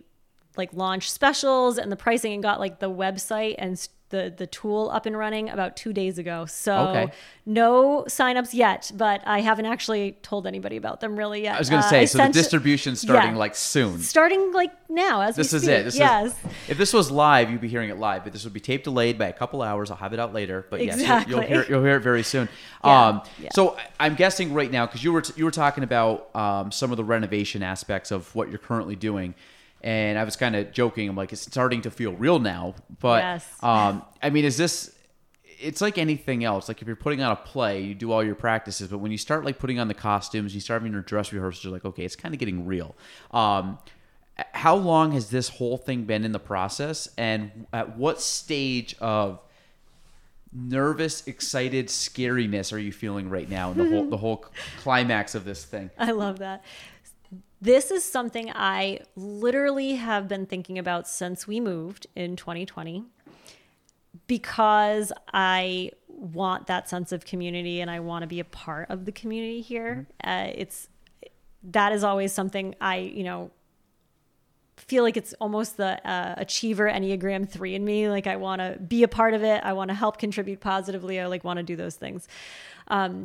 like launch specials and the pricing and got like the website and the tool up and running about 2 days ago. So No signups yet, but I haven't actually told anybody about them really yet. I was going to say, so the distribution's starting like soon. Starting like now as we speak. This is it. If this was live, you'd be hearing it live, but this would be tape delayed by a couple hours. I'll have it out later, but exactly. Yes, you'll hear it very soon. Yeah. So I'm guessing right now, because you were talking about some of the renovation aspects of what you're currently doing. And I was kind of joking. I'm like, it's starting to feel real now. But I mean, it's like anything else. Like if you're putting on a play, you do all your practices. But when you start like putting on the costumes, you start having your dress rehearsals, you're like, okay, it's kind of getting real. How long has this whole thing been in the process? And at what stage of nervous, excited scariness are you feeling right now in the whole climax of this thing? I love that. This is something I literally have been thinking about since we moved in 2020 because I want that sense of community and I want to be a part of the community here. That is always something I, feel like it's almost the achiever Enneagram 3 in me. Like I want to be a part of it. I want to help contribute positively. I want to do those things.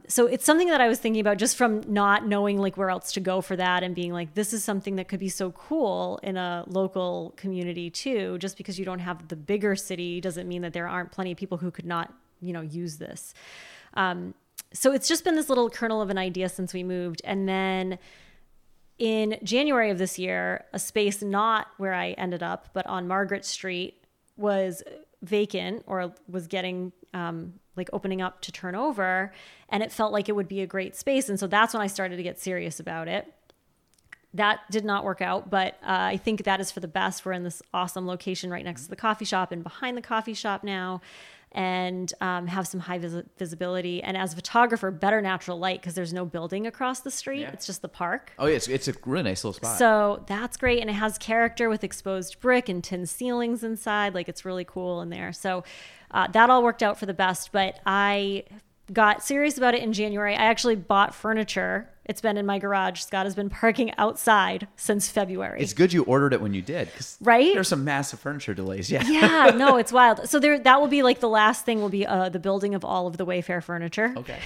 So it's something that I was thinking about just from not knowing like where else to go for that and being like, this is something that could be so cool in a local community too. Just because you don't have the bigger city doesn't mean that there aren't plenty of people who could not, use this. So it's just been this little kernel of an idea since we moved. And then in January of this year, a space not where I ended up, but on Margaret Street was vacant or was getting opening up to turn over, and it felt like it would be a great space. And so that's when I started to get serious about it. That did not work out, but I think that is for the best. We're in this awesome location right next to the coffee shop and behind the coffee shop now, and have some high visibility. And as a photographer, better natural light because there's no building across the street. Yeah. It's just the park. Oh, yeah. It's a really nice little spot. So that's great. And it has character with exposed brick and tin ceilings inside. Like it's really cool in there. So that all worked out for the best. But I got serious about it in January. I actually bought furniture. It's been in my garage. Scott has been parking outside since February. It's good you ordered it when you did. Right? There's some massive furniture delays. Yeah. Yeah. No, it's wild. So that will be like the last thing will be the building of all of the Wayfair furniture. Okay.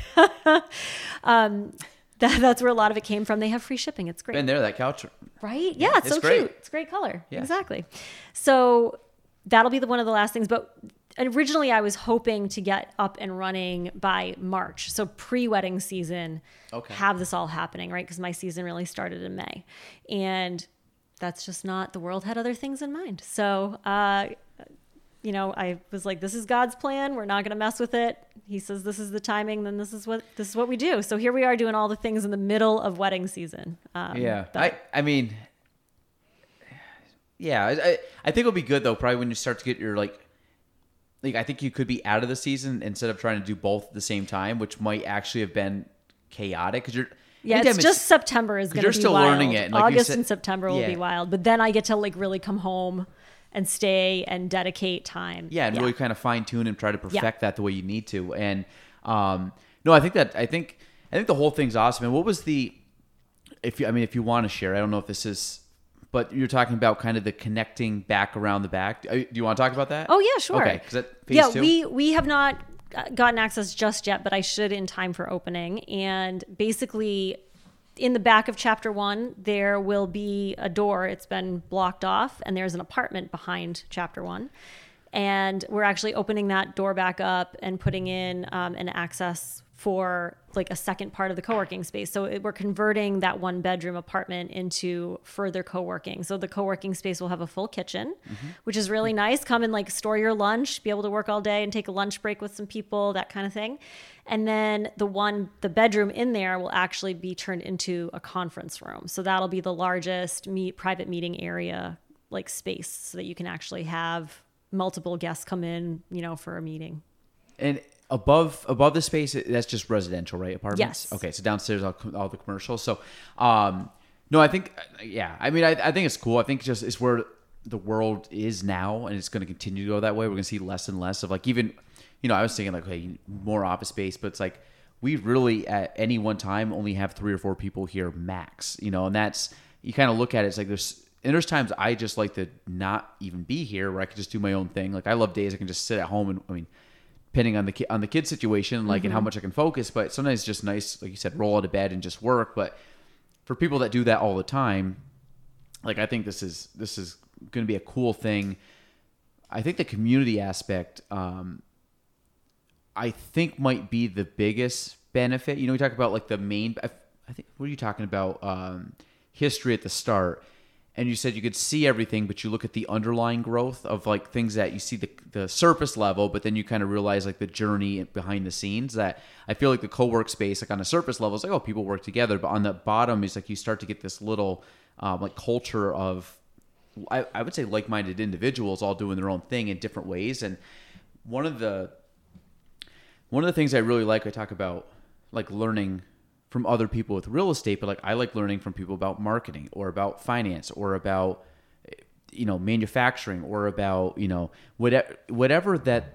That's where a lot of it came from. They have free shipping. It's great. Been there, that couch. Right? Yeah. It's so great. Cute. It's great color. Yeah. Exactly. So that'll be one of the last things. But originally, I was hoping to get up and running by March. So pre-wedding season, Have this all happening, right? Because my season really started in May. And that's just not, the world had other things in mind. So, I was like, this is God's plan. We're not going to mess with it. He says this is the timing, then this is what we do. So here we are doing all the things in the middle of wedding season. I think it'll be good, though, probably when you start to get your, I think you could be out of the season instead of trying to do both at the same time, which might actually have been chaotic because you're. Yeah, it's just September is going to be wild. You're still learning it. Like August and September will be wild, but then I get to like really come home and stay and dedicate time. Yeah, and really kind of fine tune and try to perfect that the way you need to. And no, I think the whole thing's awesome. And what was the? If you want to share, I don't know if this is. But you're talking about kind of the connecting back around the back. Do you want to talk about that? Oh, yeah, sure. Okay, because that phase two? We have not gotten access just yet, but I should in time for opening. And basically, in the back of Chapter One, there will be a door. It's been blocked off, and there's an apartment behind Chapter One. And we're actually opening that door back up and putting in an access for like a second part of the co-working space. So we're converting that one bedroom apartment into further co-working. So the co-working space will have a full kitchen, which is really nice. Come and like store your lunch, be able to work all day and take a lunch break with some people, that kind of thing. And then the bedroom in there will actually be turned into a conference room. So that'll be the largest private meeting area, like space, so that you can actually have multiple guests come in, for a meeting. And above the space, that's just residential, right? Apartments? Yes. Okay. So downstairs, all the commercials. So, no, I think, yeah, I mean, I think it's cool. I think just it's where the world is now, and it's going to continue to go that way. We're going to see less and less of like, even, I was thinking like, hey, more office space, but it's like, we really at any one time only have 3 or 4 people here max, and that's, you kind of look at it, it's like there's times I just like to not even be here where I could just do my own thing. Like I love days I can just sit at home and depending on the kid situation, like, and how much I can focus, but sometimes it's just nice, like you said, roll out of bed and just work. But for people that do that all the time, like I think this is going to be a cool thing. I think the community aspect, I think might be the biggest benefit. We talk about like the main. I think what are you talking about? History at the start. And you said you could see everything, but you look at the underlying growth of like things that you see the surface level, but then you kind of realize like the journey behind the scenes. That I feel like the co-work space, like on a surface level, it's like, oh, people work together. But on the bottom is like you start to get this little like culture of, I would say, like-minded individuals all doing their own thing in different ways. And one of the things I really like, I talk about like learning from other people with real estate, but like I like learning from people about marketing or about finance or about, manufacturing or about, whatever that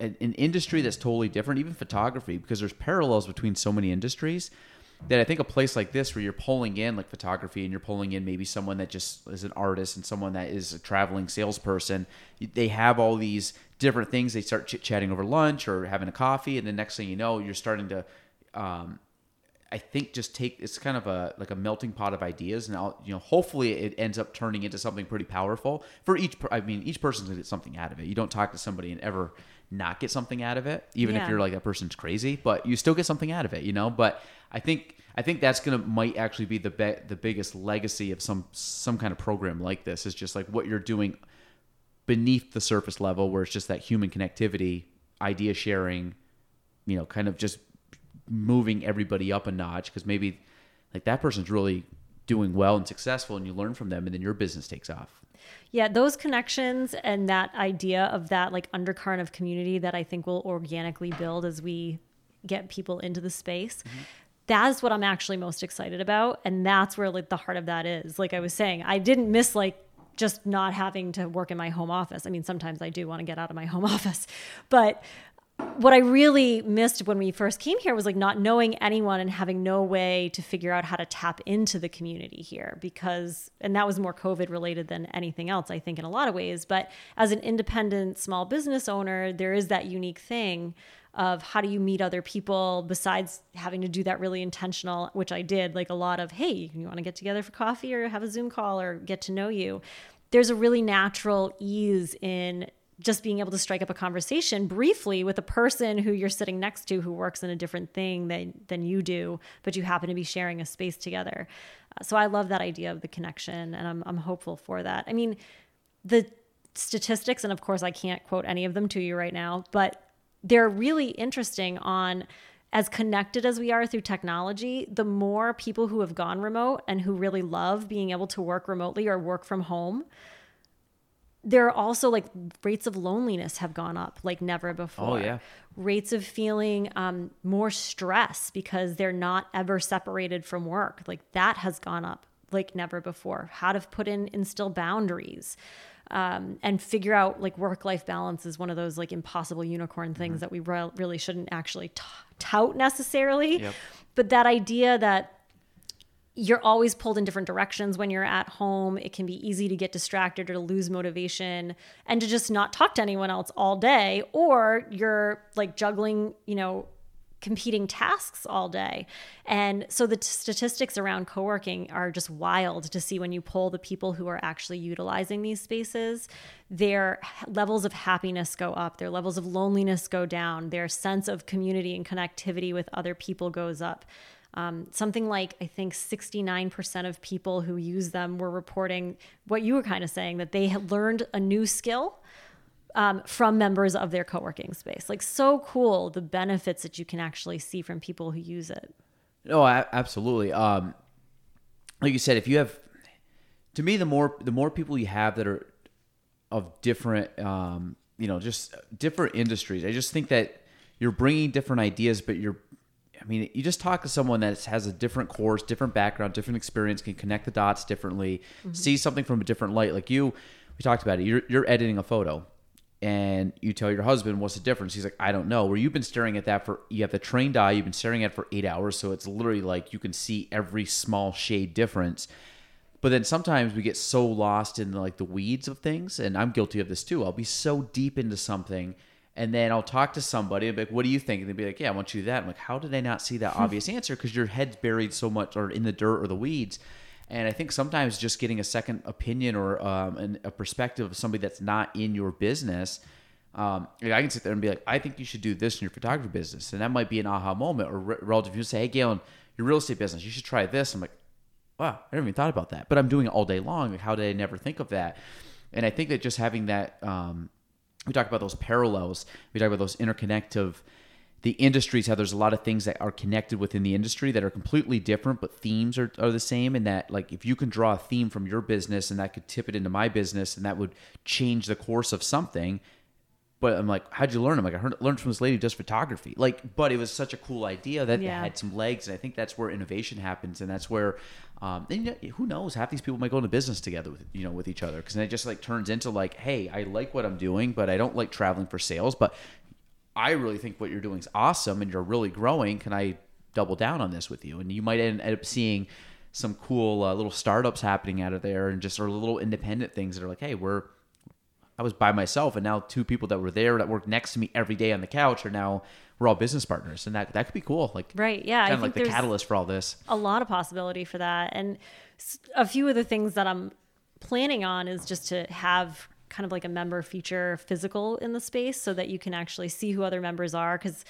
an industry that's totally different, even photography, because there's parallels between so many industries that I think a place like this where you're pulling in like photography and you're pulling in maybe someone that just is an artist and someone that is a traveling salesperson, they have all these different things. They start chit-chatting over lunch or having a coffee. And the next thing you know, you're starting to, I think just it's kind of a melting pot of ideas, and hopefully it ends up turning into something pretty powerful for each person's gonna get something out of it. You don't talk to somebody and ever not get something out of it, even if you're like, that person's crazy, but you still get something out of it, but I think that's might actually be the biggest legacy of some kind of program like this, is just like what you're doing beneath the surface level, where it's just that human connectivity, idea sharing, kind of just moving everybody up a notch, because maybe like that person's really doing well and successful, and you learn from them, and then your business takes off. Yeah, those connections and that idea of that like undercurrent of community that I think will organically build as we get people into the space. Mm-hmm. That's what I'm actually most excited about, and that's where like the heart of that is. Like I was saying, I didn't miss like just not having to work in my home office. I mean, sometimes I do want to get out of my home office, but what I really missed when we first came here was like not knowing anyone and having no way to figure out how to tap into the community here, and that was more COVID related than anything else, I think, in a lot of ways. But as an independent small business owner, there is that unique thing of how do you meet other people besides having to do that really intentional, which I did, like a lot of, hey, you want to get together for coffee or have a Zoom call or get to know you. There's a really natural ease in just being able to strike up a conversation briefly with a person who you're sitting next to who works in a different thing than you do, but you happen to be sharing a space together. So I love that idea of the connection, and I'm hopeful for that. I mean, the statistics, and of course I can't quote any of them to you right now, but they're really interesting on, as connected as we are through technology, the more people who have gone remote and who really love being able to work remotely or work from home, there are also like rates of loneliness have gone up like never before. Oh, yeah. Rates of feeling more stress because they're not ever separated from work. Like that has gone up like never before. How to put in, instill boundaries and figure out like work-life balance is one of those like impossible unicorn things that we really shouldn't actually tout necessarily. Yep. But that idea that you're always pulled in different directions when you're at home. It can be easy to get distracted or to lose motivation and to just not talk to anyone else all day, or you're like juggling, you know, competing tasks all day. And so the statistics around coworking are just wild to see when you poll the people who are actually utilizing these spaces. Their levels of happiness go up, their levels of loneliness go down, their sense of community and connectivity with other people goes up. Something like, I think 69% of people who use them were reporting what you were kind of saying, that they had learned a new skill from members of their co-working space. Like, so cool, the benefits that you can actually see from people who use it. No, absolutely. Like you said, if you have, to me, the more people you have that are of different, you know, just different industries, I just think that you're bringing different ideas, but you just talk to someone that has a different course, different background, different experience, can connect the dots differently, see something from a different light. Like we talked about it, you're editing a photo and you tell your husband, what's the difference? He's like, I don't know. Where you've been staring at that you have the trained eye, you've been staring at it for 8 hours. So it's literally like you can see every small shade difference. But then sometimes we get so lost in like the weeds of things, and I'm guilty of this too. I'll be so deep into something, and then I'll talk to somebody and be like, what do you think? And they'll be like, yeah, I want you to do that. I'm like, how did I not see that obvious answer? Because your head's buried so much or in the dirt or the weeds. And I think sometimes just getting a second opinion or a perspective of somebody that's not in your business, I can sit there and be like, I think you should do this in your photography business. And that might be an aha moment. Or relative, you say, hey, Galen, your real estate business, you should try this. I'm like, wow, I never even thought about that. But I'm doing it all day long. Like, how did I never think of that? And I think that just having that we talk about those parallels. We talk about those interconnective, the industries, how there's a lot of things that are connected within the industry that are completely different, but themes are the same. And that, like, if you can draw a theme from your business and that could tip it into my business and that would change the course of something. But I'm like, how'd you learn? I'm like, I learned from this lady who does photography. Like, but it was such a cool idea that it had some legs. And I think that's where innovation happens. And that's where, and who knows, half these people might go into business together with each other. Cause then it just like turns into like, hey, I like what I'm doing, but I don't like traveling for sales, but I really think what you're doing is awesome and you're really growing. Can I double down on this with you? And you might end up seeing some cool little startups happening out of there, and just sort of little independent things that are like, hey, I was by myself, and now two people that were there that worked next to me every day on the couch are now, we're all business partners. And that could be cool. Like, right. Yeah. Kind of like the catalyst for all this. A lot of possibility for that. And a few of the things that I'm planning on is just to have kind of like a member feature physical in the space so that you can actually see who other members are. Cause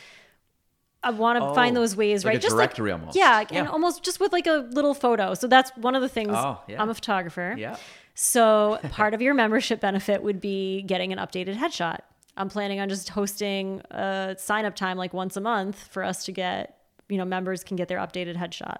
I want to find those ways, like right? Just directory, like, almost. Yeah, yeah. And almost just with like a little photo. So that's one of the things. Oh, yeah. I'm a photographer. Yeah. So part of your membership benefit would be getting an updated headshot. I'm planning on just hosting a sign-up time like once a month for us to get, members can get their updated headshot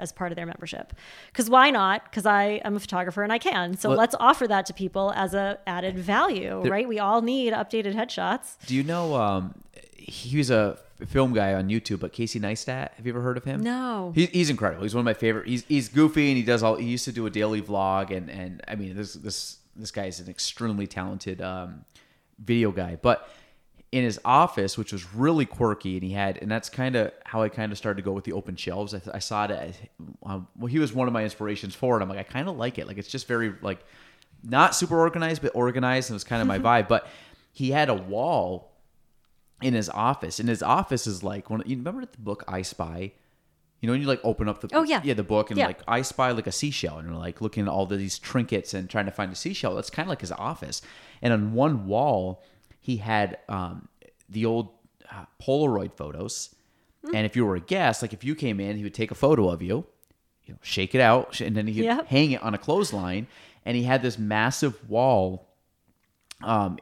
as part of their membership. Because why not? Because I am a photographer and I can. So let's offer that to people as a added value, right? We all need updated headshots. Do you know, he's a film guy on YouTube, but Casey Neistat, have you ever heard of him? No. He's incredible. He's one of my favorite. He's goofy, and he used to do a daily vlog, and I mean, this guy is an extremely talented video guy. But in his office, which was really quirky, and that's kind of how I kind of started to go with the open shelves. I saw it as, he was one of my inspirations for it. I'm like, I kind of like it. Like, it's just very, like, not super organized, but organized, and it was kind of my vibe. But he had a wall in his office. And his office is like, you remember the book I Spy? When you like open up the book and like I spy like a seashell, and you're like looking at all these trinkets and trying to find a seashell. That's kind of like his office. And on one wall, he had the old Polaroid photos. Mm. And if you were a guest, like if you came in, he would take a photo of you, shake it out, and then he'd hang it on a clothesline. And he had this massive wall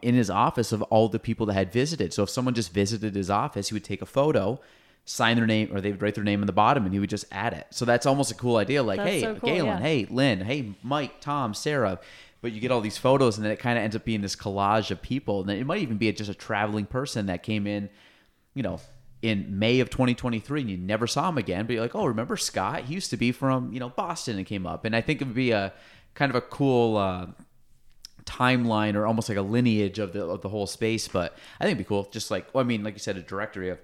in his office of all the people that had visited. So if someone just visited his office, he would take a photo, sign their name, or they would write their name on the bottom, and he would just add it. So that's almost a cool idea. Like, that's hey, so cool, Galen, hey, Lynn, hey, Mike, Tom, Sarah. But you get all these photos, and then it kind of ends up being this collage of people. And then it might even be just a traveling person that came in, you know, in May of 2023, and you never saw him again. But you're like, oh, remember Scott? He used to be from, you know, Boston and came up. And I think it would be a kind of a cool timeline, or almost like a lineage of the whole space. But I think it'd be cool. Just like, well, I mean, like you said, a directory of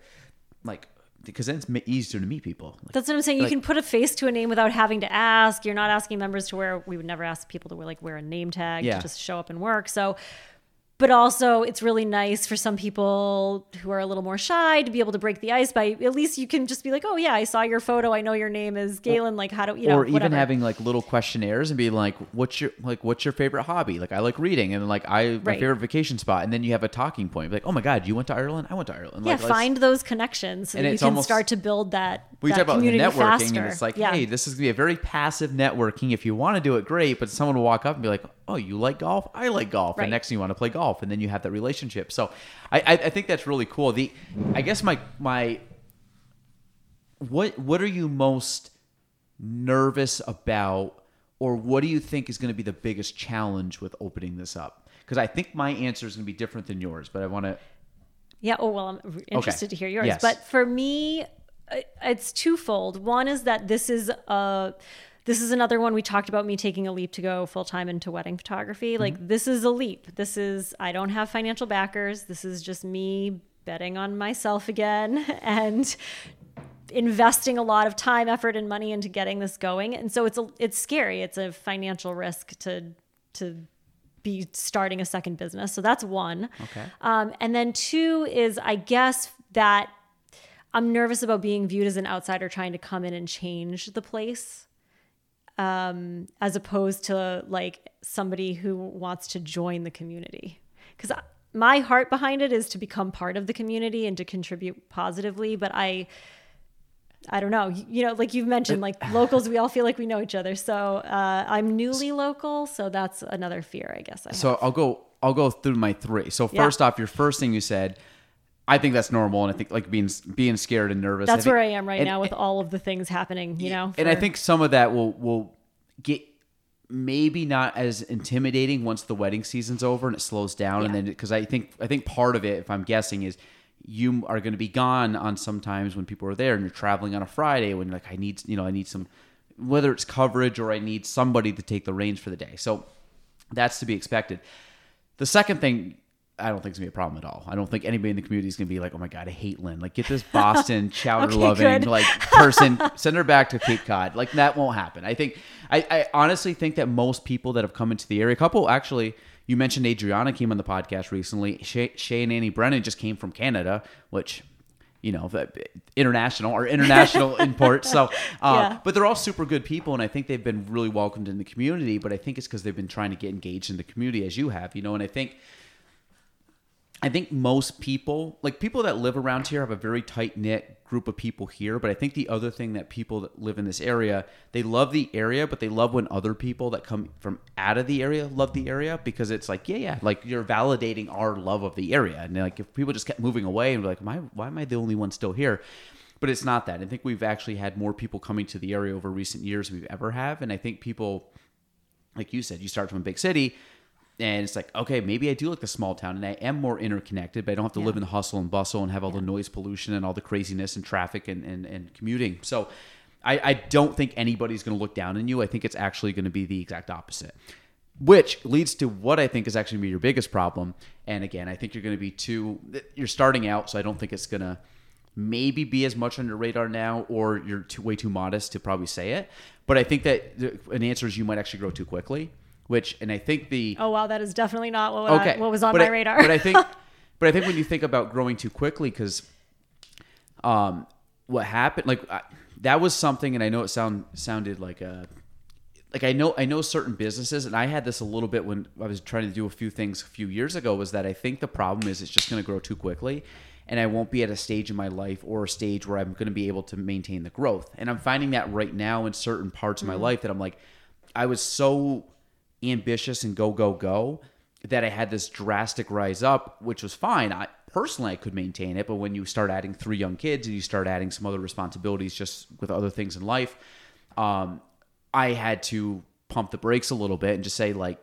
like, because then it's easier to meet people. Like, that's what I'm saying. You like, can put a face to a name without having to ask. You're not asking members to wear, we would never ask people to wear, like, wear a name tag, yeah, to just show up and work. So, but also it's really nice for some people who are a little more shy to be able to break the ice by, at least you can just be like, oh yeah, I saw your photo. I know your name is Galen. Like, how do you know, or even whatever, having like little questionnaires and being like, what's your favorite hobby? Like, I like reading, and like, my favorite vacation spot. And then you have a talking point, like, oh my God, you went to Ireland. I went to Ireland. Yeah. Like, find those connections so and that you can start to build that. We talk about networking faster. And it's like, yeah, hey, this is gonna be a very passive networking. If you want to do it, great. But someone will walk up and be like, oh, you like golf? I like golf. Right. And next thing you want to play golf, and then you have that relationship. So I think that's really cool. I guess my what are you most nervous about, or what do you think is going to be the biggest challenge with opening this up? Because I think my answer is going to be different than yours, but I want to... Yeah, oh, well, I'm interested to hear yours. Yes. But for me, it's twofold. One is that this is another one. We talked about me taking a leap to go full-time into wedding photography. Like, mm-hmm. This is a leap. This is, I don't have financial backers. This is just me betting on myself again and investing a lot of time, effort, and money into getting this going. And so it's scary. It's a financial risk to be starting a second business. So that's one. Okay. And then two is, I guess, that I'm nervous about being viewed as an outsider trying to come in and change the place. As opposed to like somebody who wants to join the community. Because my heart behind it is to become part of the community and to contribute positively. But I don't know, you know, like you've mentioned, like locals, we all feel like we know each other. So I'm newly local. So that's another fear, I guess. I'll go through my three. So first off, your first thing you said, I think that's normal, and I think like being scared and nervous. That's where I am right now with all of the things happening, you know. And I think some of that will get maybe not as intimidating once the wedding season's over and it slows down, and then because I think part of it, if I'm guessing, is you are going to be gone on sometimes when people are there, and you're traveling on a Friday when you're like I need some, whether it's coverage or I need somebody to take the reins for the day. So that's to be expected. The second thing, I don't think it's going to be a problem at all. I don't think anybody in the community is going to be like, oh my God, I hate Lynn. Like, get this Boston chowder-loving like person, send her back to Cape Cod. Like, that won't happen. I think, I honestly think that most people that have come into the area, a couple, actually, you mentioned Adriana came on the podcast recently. Shay and Annie Brennan just came from Canada, which, you know, international import. So, but they're all super good people. And I think they've been really welcomed in the community, but I think it's because they've been trying to get engaged in the community as you have, you know, and I think most people, like people that live around here, have a very tight-knit group of people here. But I think the other thing that people that live in this area, they love the area, but they love when other people that come from out of the area love the area, because it's like, like you're validating our love of the area. And like if people just kept moving away and be like, why am I the only one still here? But it's not that. I think we've actually had more people coming to the area over recent years than we've ever have. And I think people, like you said, you start from a big city, and it's like, okay, maybe I do like the small town and I am more interconnected, but I don't have to live in the hustle and bustle and have all the noise pollution and all the craziness and traffic and commuting. So I don't think anybody's going to look down on you. I think it's actually going to be the exact opposite, which leads to what I think is actually going to be your biggest problem. And again, I think you're going to be you're starting out, so I don't think it's going to maybe be as much on your radar now, or you're way too modest to probably say it. But I think that an answer is you might actually grow too quickly. Oh wow, that is definitely not what was on my radar. But I think when you think about growing too quickly, because what happened, like that was something, and I know it sounded like a, like I know certain businesses, and I had this a little bit when I was trying to do a few things a few years ago, was that I think the problem is it's just going to grow too quickly, and I won't be at a stage in my life or a stage where I'm going to be able to maintain the growth. And I'm finding that right now in certain parts of my life that I'm like, I was so ambitious and go that I had this drastic rise up, which was fine. I could maintain it, but when you start adding 3 young kids and you start adding some other responsibilities just with other things in life, I had to pump the brakes a little bit and just say like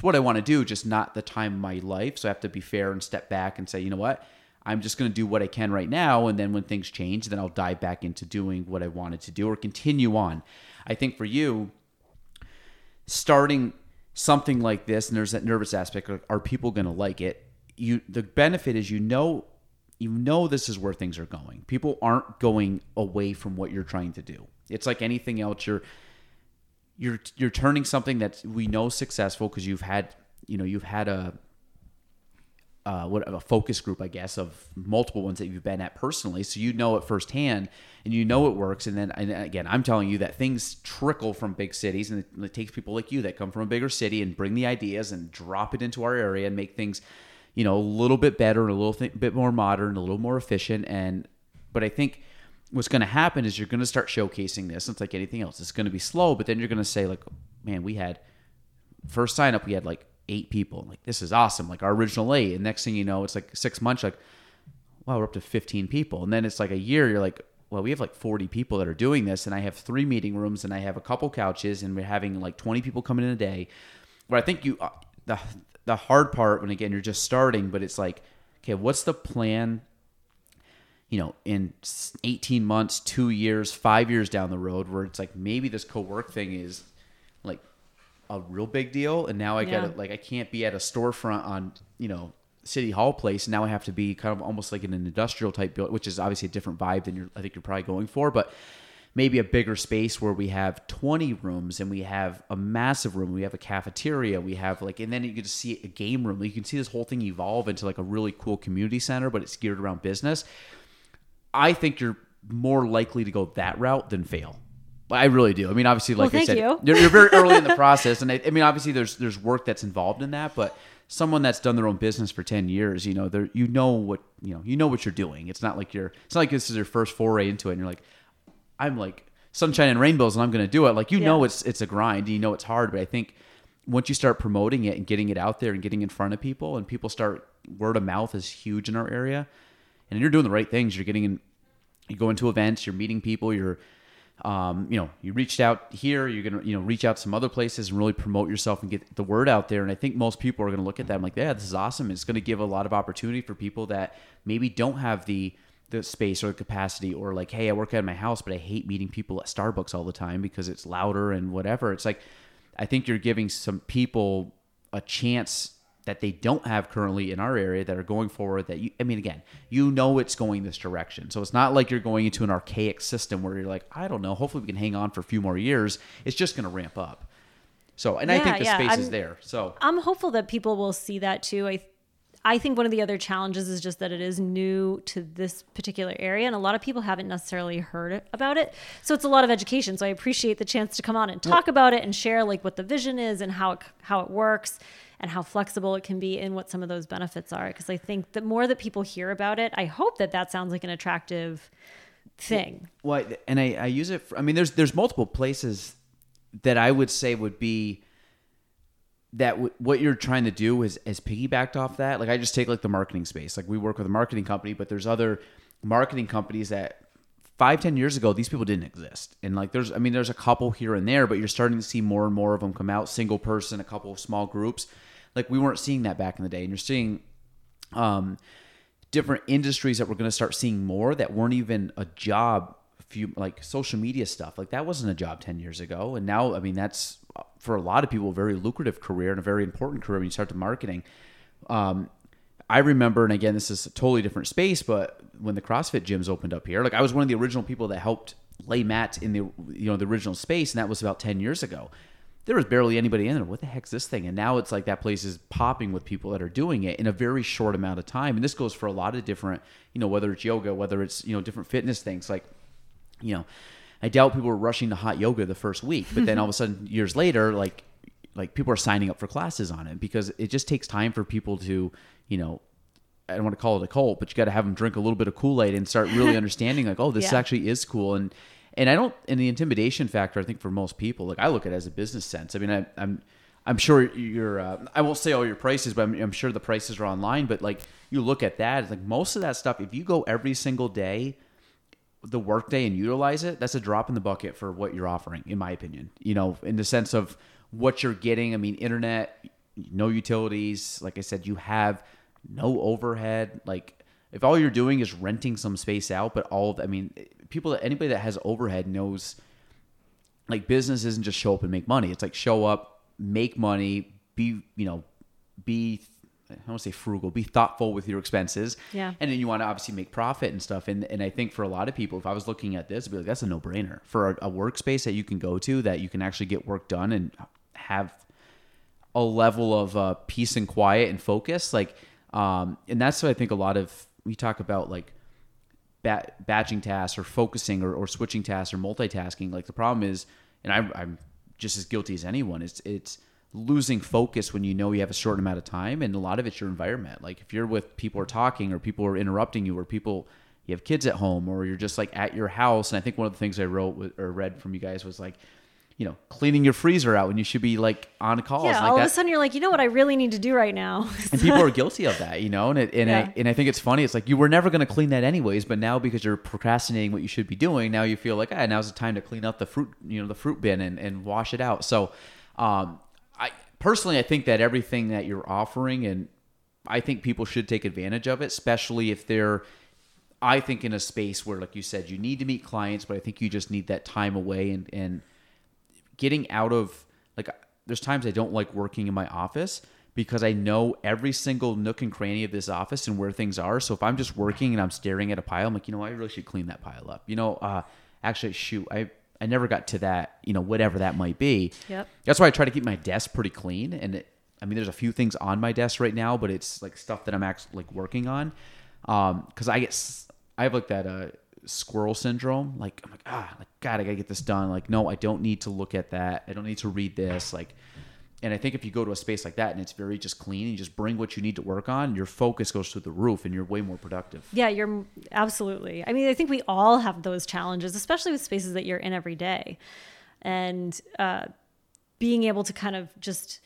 it's what I want to do, just not the time of my life. So I have to be fair and step back and say, you know what, I'm just going to do what I can right now. And then when things change, then I'll dive back into doing what I wanted to do or continue on. I think for you, starting something like this, and there's that nervous aspect, are people going to like it? The benefit is you know this is where things are going. People aren't going away from what you're trying to do. It's like anything else. You're turning something that we know successful because you've had a focus group, I guess, of multiple ones that you've been at personally. So you know it firsthand and you know it works. And then, and again, I'm telling you that things trickle from big cities, and it takes people like you that come from a bigger city and bring the ideas and drop it into our area and make things, you know, a little bit better, a little bit more modern, a little more efficient. But I think what's going to happen is you're going to start showcasing this. It's like anything else. It's going to be slow, but then you're going to say, like, man, we had first sign up, we had like 8 people. Like, this is awesome. Like, our original 8. And next thing you know, it's like 6 months, like, wow, we're up to 15 people. And then it's like a year, you're like, well, we have like 40 people that are doing this. And I have 3 meeting rooms and I have a couple couches and we're having like 20 people coming in a day. Where I think the hard part, when again, you're just starting, but it's like, okay, what's the plan, you know, in 18 months, 2 years, 5 years down the road, where it's like, maybe this co-work thing is like a real big deal. And now I got it. Like, I can't be at a storefront on, you know, City Hall Place. Now I have to be kind of almost like in an industrial type build, which is obviously a different vibe than I think you're probably going for, but maybe a bigger space where we have 20 rooms and we have a massive room. We have a cafeteria. We have like, and then you can just see a game room. You can see this whole thing evolve into like a really cool community center, but it's geared around business. I think you're more likely to go that route than fail. But I really do. I mean, obviously, like, well, I said, you're very early in the process. And I mean, obviously there's work that's involved in that, but someone that's done their own business for 10 years, you know, you know what you're doing. It's not like this is your first foray into it. And you're like, I'm like sunshine and rainbows and I'm going to do it. Like, you know, it's a grind, you know, it's hard. But I think once you start promoting it and getting it out there and getting in front of people, and people start, word of mouth is huge in our area. And you're doing the right things. You're getting in, you go into events, you're meeting people, you're, you know, you reached out here, you're going to, you know, reach out to some other places and really promote yourself and get the word out there. And I think most people are going to look at that and like, yeah, this is awesome. And it's going to give a lot of opportunity for people that maybe don't have the space or the capacity, or like, hey, I work out of my house, but I hate meeting people at Starbucks all the time because it's louder and whatever. It's like, I think you're giving some people a chance that they don't have currently in our area that are going forward it's going this direction. So it's not like you're going into an archaic system where you're like, I don't know, hopefully we can hang on for a few more years. It's just going to ramp up. So, and I think the space is there. So I'm hopeful that people will see that too. I think one of the other challenges is just that it is new to this particular area, and a lot of people haven't necessarily heard about it. So it's a lot of education. So I appreciate the chance to come on and talk about it and share like what the vision is and how it works and how flexible it can be and what some of those benefits are. Because I think the more that people hear about it, I hope that sounds like an attractive thing. Well, and I use it for, I mean, there's multiple places that I would say would be, that what you're trying to do is piggybacked off that. Like, I just take like the marketing space. Like, we work with a marketing company, but there's other marketing companies that 5-10 years ago, these people didn't exist. And like, there's a couple here and there, but you're starting to see more and more of them come out, single person, a couple of small groups. Like, we weren't seeing that back in the day. And you're seeing different industries that we're going to start seeing more that weren't even a job. Few, like social media stuff, like that wasn't a job 10 years ago. And now, I mean, that's for a lot of people, a very lucrative career and a very important career when you start to marketing. I remember, and again, this is a totally different space, but when the CrossFit gyms opened up here, like I was one of the original people that helped lay mats in the original space. And that was about 10 years ago. There was barely anybody in there. What the heck's this thing? And now it's like that place is popping with people that are doing it in a very short amount of time. And this goes for a lot of different, you know, whether it's yoga, whether it's, you know, different fitness things. Like, you know, I doubt people were rushing to hot yoga the first week, but then all of a sudden years later, like people are signing up for classes on it because it just takes time for people to, you know, I don't want to call it a cult, but you got to have them drink a little bit of Kool-Aid and start really understanding like, oh, this actually is cool. And the intimidation factor, I think for most people, like I look at it as a business sense. I mean, I'm sure I won't say all your prices, but I'm sure the prices are online, but like you look at that, it's like most of that stuff, if you go every single day, the workday and utilize it, that's a drop in the bucket for what you're offering, in my opinion, you know, in the sense of what you're getting. I mean, internet, no utilities. Like I said, you have no overhead. Like if all you're doing is renting some space out, but all of, I mean, people, anybody that has overhead knows like business isn't just show up and make money. It's like show up, make money, be, you know, be, I don't want to say frugal, be thoughtful with your expenses. Yeah. And then you want to obviously make profit and stuff. And I think for a lot of people, if I was looking at this, I'd be like, that's a no brainer for a workspace that you can go to, that you can actually get work done and have a level of peace and quiet and focus. Like, and that's what I think a lot of, we talk about like batching tasks or focusing or switching tasks or multitasking. Like the problem is, and I'm just as guilty as anyone, it's losing focus when you know you have a short amount of time. And a lot of it's your environment. Like if you're with people are talking or people are interrupting you or people, you have kids at home or you're just like at your house. And I think one of the things I wrote or read from you guys was like, you know, cleaning your freezer out when you should be like on calls. Yeah, all of a sudden you're like, you know what I really need to do right now. And people are guilty of that, you know? And I think it's funny. It's like, you were never going to clean that anyways, but now because you're procrastinating what you should be doing, now you feel like, ah, now's the time to clean up the fruit, you know, the fruit bin and wash it out. So I think that everything that you're offering, and I think people should take advantage of it, especially if they're, I think in a space where, like you said, you need to meet clients, but I think you just need that time away and getting out of, like, there's times I don't like working in my office because I know every single nook and cranny of this office and where things are. So if I'm just working and I'm staring at a pile, I'm like, you know, I really should clean that pile up. You know, actually, shoot, I never got to that, you know, whatever that might be. Yep. That's why I try to keep my desk pretty clean. And there's a few things on my desk right now, but it's like stuff that I'm actually like working on. Cause I have like that, squirrel syndrome. Like I'm like, God, I gotta get this done. Like, no, I don't need to look at that. I don't need to read this. Like, and I think if you go to a space like that and it's very just clean and you just bring what you need to work on, your focus goes through the roof and you're way more productive. Yeah, you're absolutely. I mean, I think we all have those challenges, especially with spaces that you're in every day. And being able to kind of just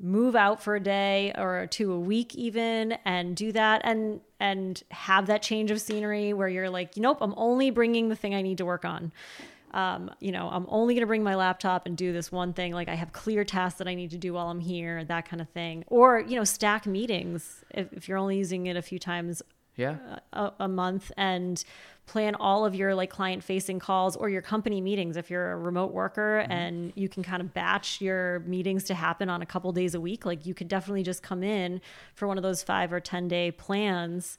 move out for a day or two a week even and do that and have that change of scenery where you're like, nope, I'm only bringing the thing I need to work on. You know, I'm only going to bring my laptop and do this one thing. Like I have clear tasks that I need to do while I'm here, that kind of thing. Or, you know, stack meetings if you're only using it a few times a month, and plan all of your like client facing calls or your company meetings if you're a remote worker, mm-hmm. and you can kind of batch your meetings to happen on a couple days a week. Like you could definitely just come in for one of those 5 or 10 day plans.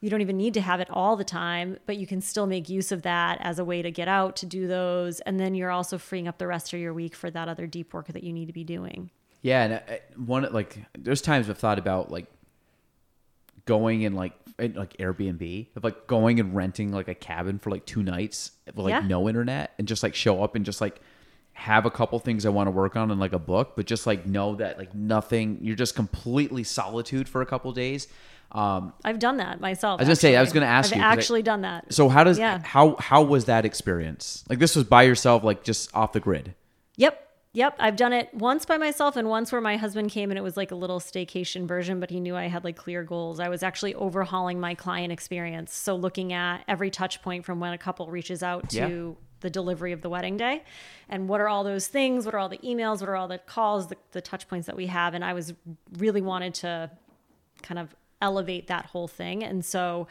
You don't even need to have it all the time, but you can still make use of that as a way to get out to do those. And then you're also freeing up the rest of your week for that other deep work that you need to be doing. Yeah. And one, like there's times I've thought about like going and like Airbnb, of like going and renting like a cabin for like 2 nights with like no internet, and just like show up and just like have a couple things I want to work on and like a book, but just like know that like nothing, you're just completely solitude for a couple days. I've done that myself. Done that. So how does, how was that experience? Like this was by yourself, like just off the grid. Yep. I've done it once by myself and once where my husband came, and it was like a little staycation version, but he knew I had like clear goals. I was actually overhauling my client experience. So looking at every touch point from when a couple reaches out to the delivery of the wedding day, and what are all those things? What are all the emails? What are all the calls, the touch points that we have? And I was really wanted to kind of elevate that whole thing. And so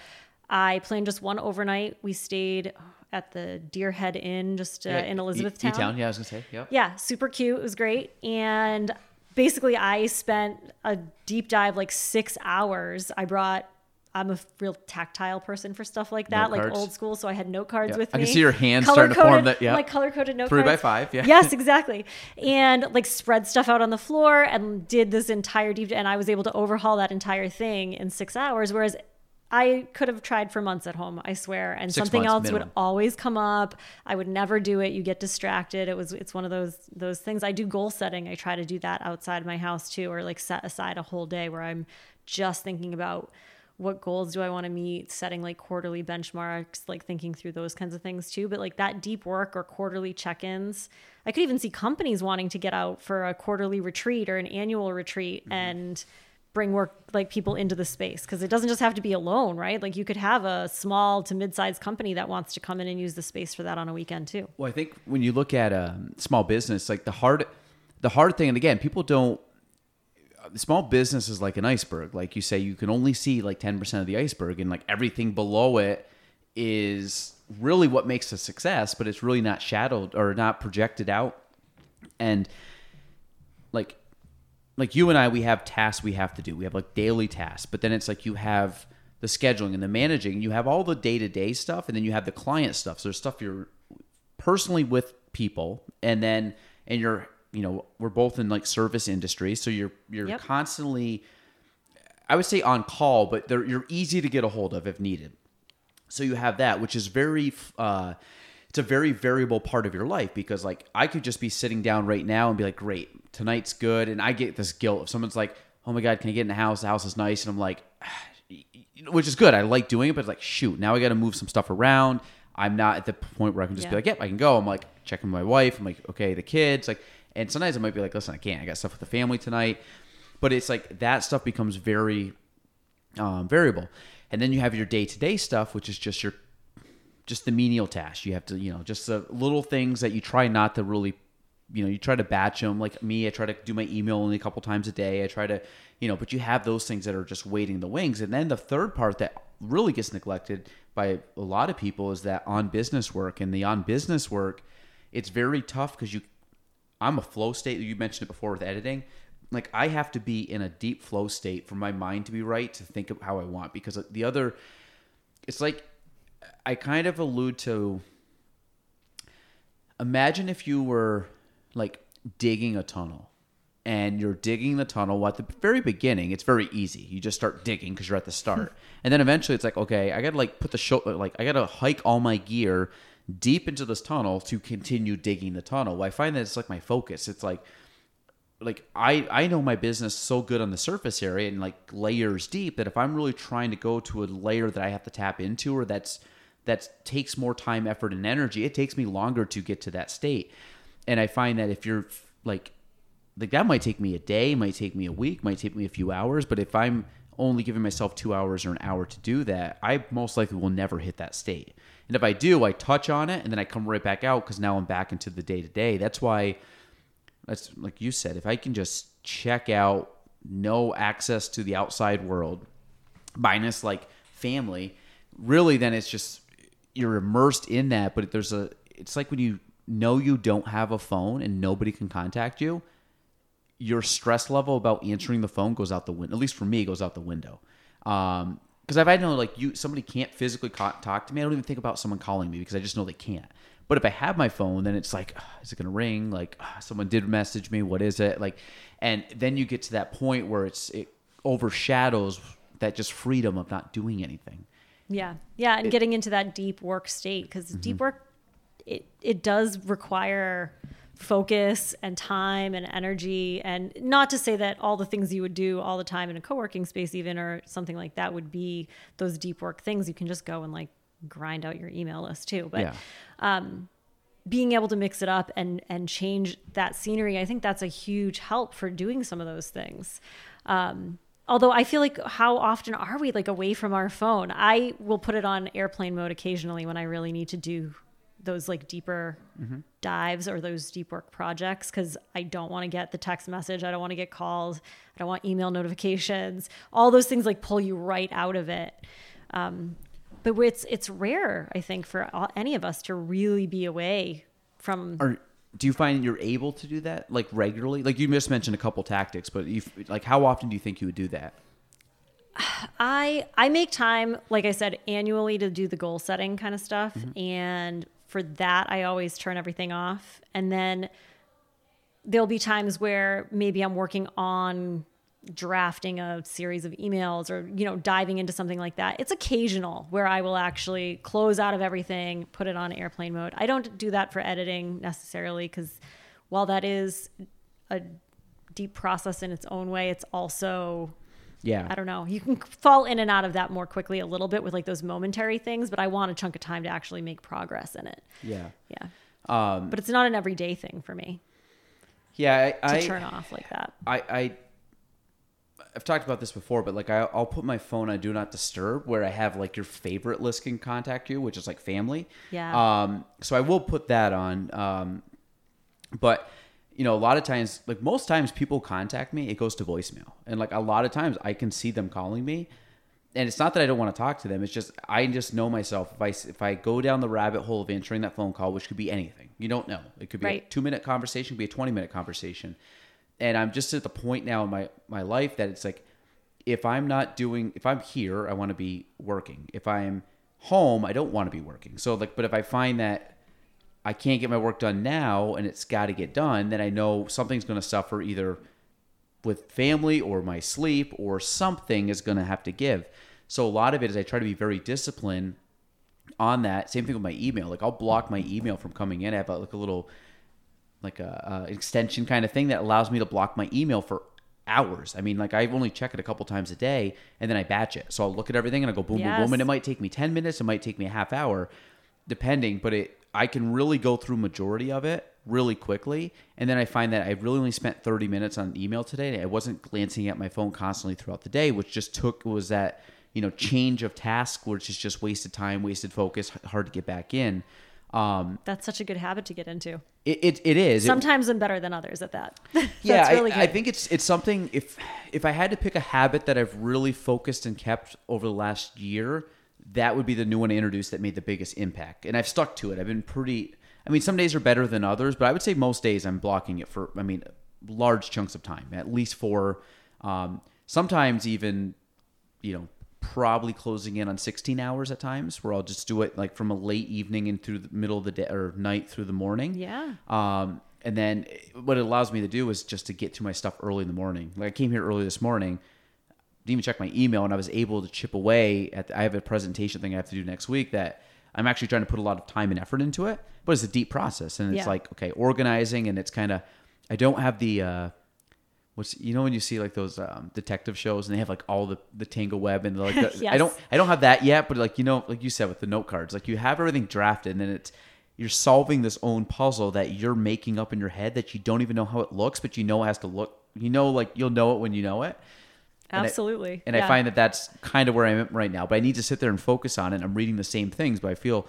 I planned just one overnight. We stayed at the Deer Head Inn, just in Elizabeth Town. I was gonna say, yeah, super cute. It was great, and basically, I spent a deep dive like 6 hours. I'm a real tactile person for stuff like that, like old school. So I had note cards with me. I can see your hands starting to form that. Yeah, like color coded note cards. 3x5. Yeah. Yes, exactly. And like spread stuff out on the floor and did this entire deep dive, and I was able to overhaul that entire thing in 6 hours, whereas I could have tried for months at home, I swear. And something else would always come up. I would never do it. You get distracted. It's one of those things. I do goal setting. I try to do that outside my house too, or like set aside a whole day where I'm just thinking about what goals do I want to meet, setting like quarterly benchmarks, like thinking through those kinds of things too. But like that deep work or quarterly check-ins, I could even see companies wanting to get out for a quarterly retreat or an annual retreat, mm-hmm. and bring work like people into the space, because it doesn't just have to be alone, right? Like you could have a small to mid-sized company that wants to come in and use the space for that on a weekend too. Well, I think when you look at a small business, like the hard thing, and again, people don't, small business is like an iceberg. Like you say, you can only see like 10% of the iceberg, and like everything below it is really what makes a success, but it's really not shadowed or not projected out. And like you and I, we have tasks we have to do. We have like daily tasks, but then it's like you have the scheduling and the managing, you have all the day-to-day stuff, and then you have the client stuff. So there's stuff you're personally with people, and you're, you know, we're both in like service industry, so you're yep. constantly, I would say on call, but you're easy to get a hold of if needed. So you have that, which is very, it's a very variable part of your life, because like I could just be sitting down right now and be like, great, tonight's good. And I get this guilt if someone's like, oh my God, can I get in the house? The house is nice. And I'm like, which is good. I like doing it, but like, shoot, now I got to move some stuff around. I'm not at the point where I can just be like, yep, I can go. I'm like checking my wife. I'm like, okay, the kids, like, and sometimes I might be like, listen, I can't, I got stuff with the family tonight, but it's like that stuff becomes very variable. And then you have your day-to-day stuff, which is just the menial tasks. You have to, you know, just the little things that you try not to really, you know, you try to batch them. Like me, I try to do my email only a couple times a day. I try to, you know, but you have those things that are just waiting in the wings. And then the third part that really gets neglected by a lot of people is that on-business work. And the on-business work, it's very tough because I'm a flow state. You mentioned it before with editing. Like I have to be in a deep flow state for my mind to be right, to think of how I want, because the other, it's like, I kind of allude to, imagine if you were like digging a tunnel, and you're digging the tunnel at the very beginning. It's very easy. You just start digging because you're at the start. And then eventually it's like, okay, I got to like put the shoulder, like I got to hike all my gear deep into this tunnel to continue digging the tunnel. Well, I find that it's like my focus. It's like I know my business so good on the surface area and like layers deep, that if I'm really trying to go to a layer that I have to tap into, or that takes more time, effort, and energy, it takes me longer to get to that state. And I find that if you're like that might take me a day, might take me a week, might take me a few hours, but if I'm only giving myself 2 hours or an hour to do that, I most likely will never hit that state. And if I do, I touch on it and then I come right back out, because now I'm back into the day-to-day. That's why, that's like you said, if I can just check out, no access to the outside world, minus like family, really, then it's just, you're immersed in that. But it's like when you know you don't have a phone and nobody can contact you, your stress level about answering the phone goes out the window. At least for me, it goes out the window. Because if I know like somebody can't physically talk to me, I don't even think about someone calling me, because I just know they can't. But if I have my phone, then it's like, is it going to ring? Like, someone did message me. What is it? Like, and then you get to that point where it overshadows that just freedom of not doing anything. Yeah. Yeah. And getting into that deep work state, because deep work, it does require focus and time and energy. And not to say that all the things you would do all the time in a co-working space, even, or something like that, would be those deep work things. You can just go and like grind out your email list too, but being able to mix it up and change that scenery, I think that's a huge help for doing some of those things. Although I feel like, how often are we like away from our phone? I will put it on airplane mode occasionally when I really need to do those like deeper dives or those deep work projects, because I don't want to get the text message. I don't want to get called. I don't want email notifications. All those things like pull you right out of it. But it's rare, I think, for any of us to really be away from. Do you find you're able to do that like regularly? Like you just mentioned a couple tactics, but like how often do you think you would do that? I make time, like I said, annually to do the goal setting kind of stuff, and for that I always turn everything off. And then there'll be times where maybe I'm working on drafting a series of emails, or, you know, diving into something like that. It's occasional where I will actually close out of everything, put it on airplane mode. I don't do that for editing necessarily, because while that is a deep process in its own way, it's also, I don't know, you can fall in and out of that more quickly a little bit with like those momentary things, but I want a chunk of time to actually make progress in it. Yeah. But it's not an everyday thing for me. I to turn off like that. I've talked about this before, but like I'll put my phone on Do Not Disturb, where I have like your favorite list can contact you, which is like family. So I will put that on. But you know, a lot of times, like most times people contact me, it goes to voicemail. And like a lot of times I can see them calling me, and it's not that I don't want to talk to them. It's just, I just know myself. If I go down the rabbit hole of answering that phone call, which could be anything, you don't know. It could be a 2-minute conversation, could be a 20-minute conversation. And I'm just at the point now in my life that it's like, if I'm here, I want to be working. If I'm home, I don't want to be working. So like, but if I find that I can't get my work done now and it's got to get done, then I know something's going to suffer, either with family or my sleep, or something is going to have to give. So a lot of it is I try to be very disciplined on that. Same thing with my email. Like I'll block my email from coming in. I have like a little, like a extension kind of thing that allows me to block my email for hours. I mean, like I only check it a couple times a day, and then I batch it. So I'll look at everything and I go boom, boom, boom. And it might take me 10 minutes. It might take me a half hour, depending, but I can really go through majority of it really quickly. And then I find that I really only spent 30 minutes on email today. I wasn't glancing at my phone constantly throughout the day, which just was that, you know, change of task, which is just wasted time, wasted focus, hard to get back in. That's such a good habit to get into. It is. Sometimes I'm better than others at that. Yeah, really good. I think it's something, if I had to pick a habit that I've really focused and kept over the last year, that would be the new one I introduced that made the biggest impact. And I've stuck to it. I've been some days are better than others, but I would say most days I'm blocking it for, large chunks of time, at least for, sometimes even, you know, probably closing in on 16 hours at times, where I'll just do it like from a late evening and through the middle of the day or night through the morning. Yeah. And then what it allows me to do is just to get to my stuff early in the morning. Like I came here early this morning, didn't even check my email, and I was able to chip away I have a presentation thing I have to do next week that I'm actually trying to put a lot of time and effort into it, but it's a deep process. And it's like, okay, organizing, and it's kind of, I don't have the, when you see like those detective shows and they have like all the tangle web and like, I don't have that yet, but like, you know, like you said with the note cards, like you have everything drafted, and then you're solving this own puzzle that you're making up in your head that you don't even know how it looks, but you know, it has to look, you know, like you'll know it when you know it. Absolutely. I find that's kind of where I am right now, but I need to sit there and focus on it. I'm reading the same things, but I feel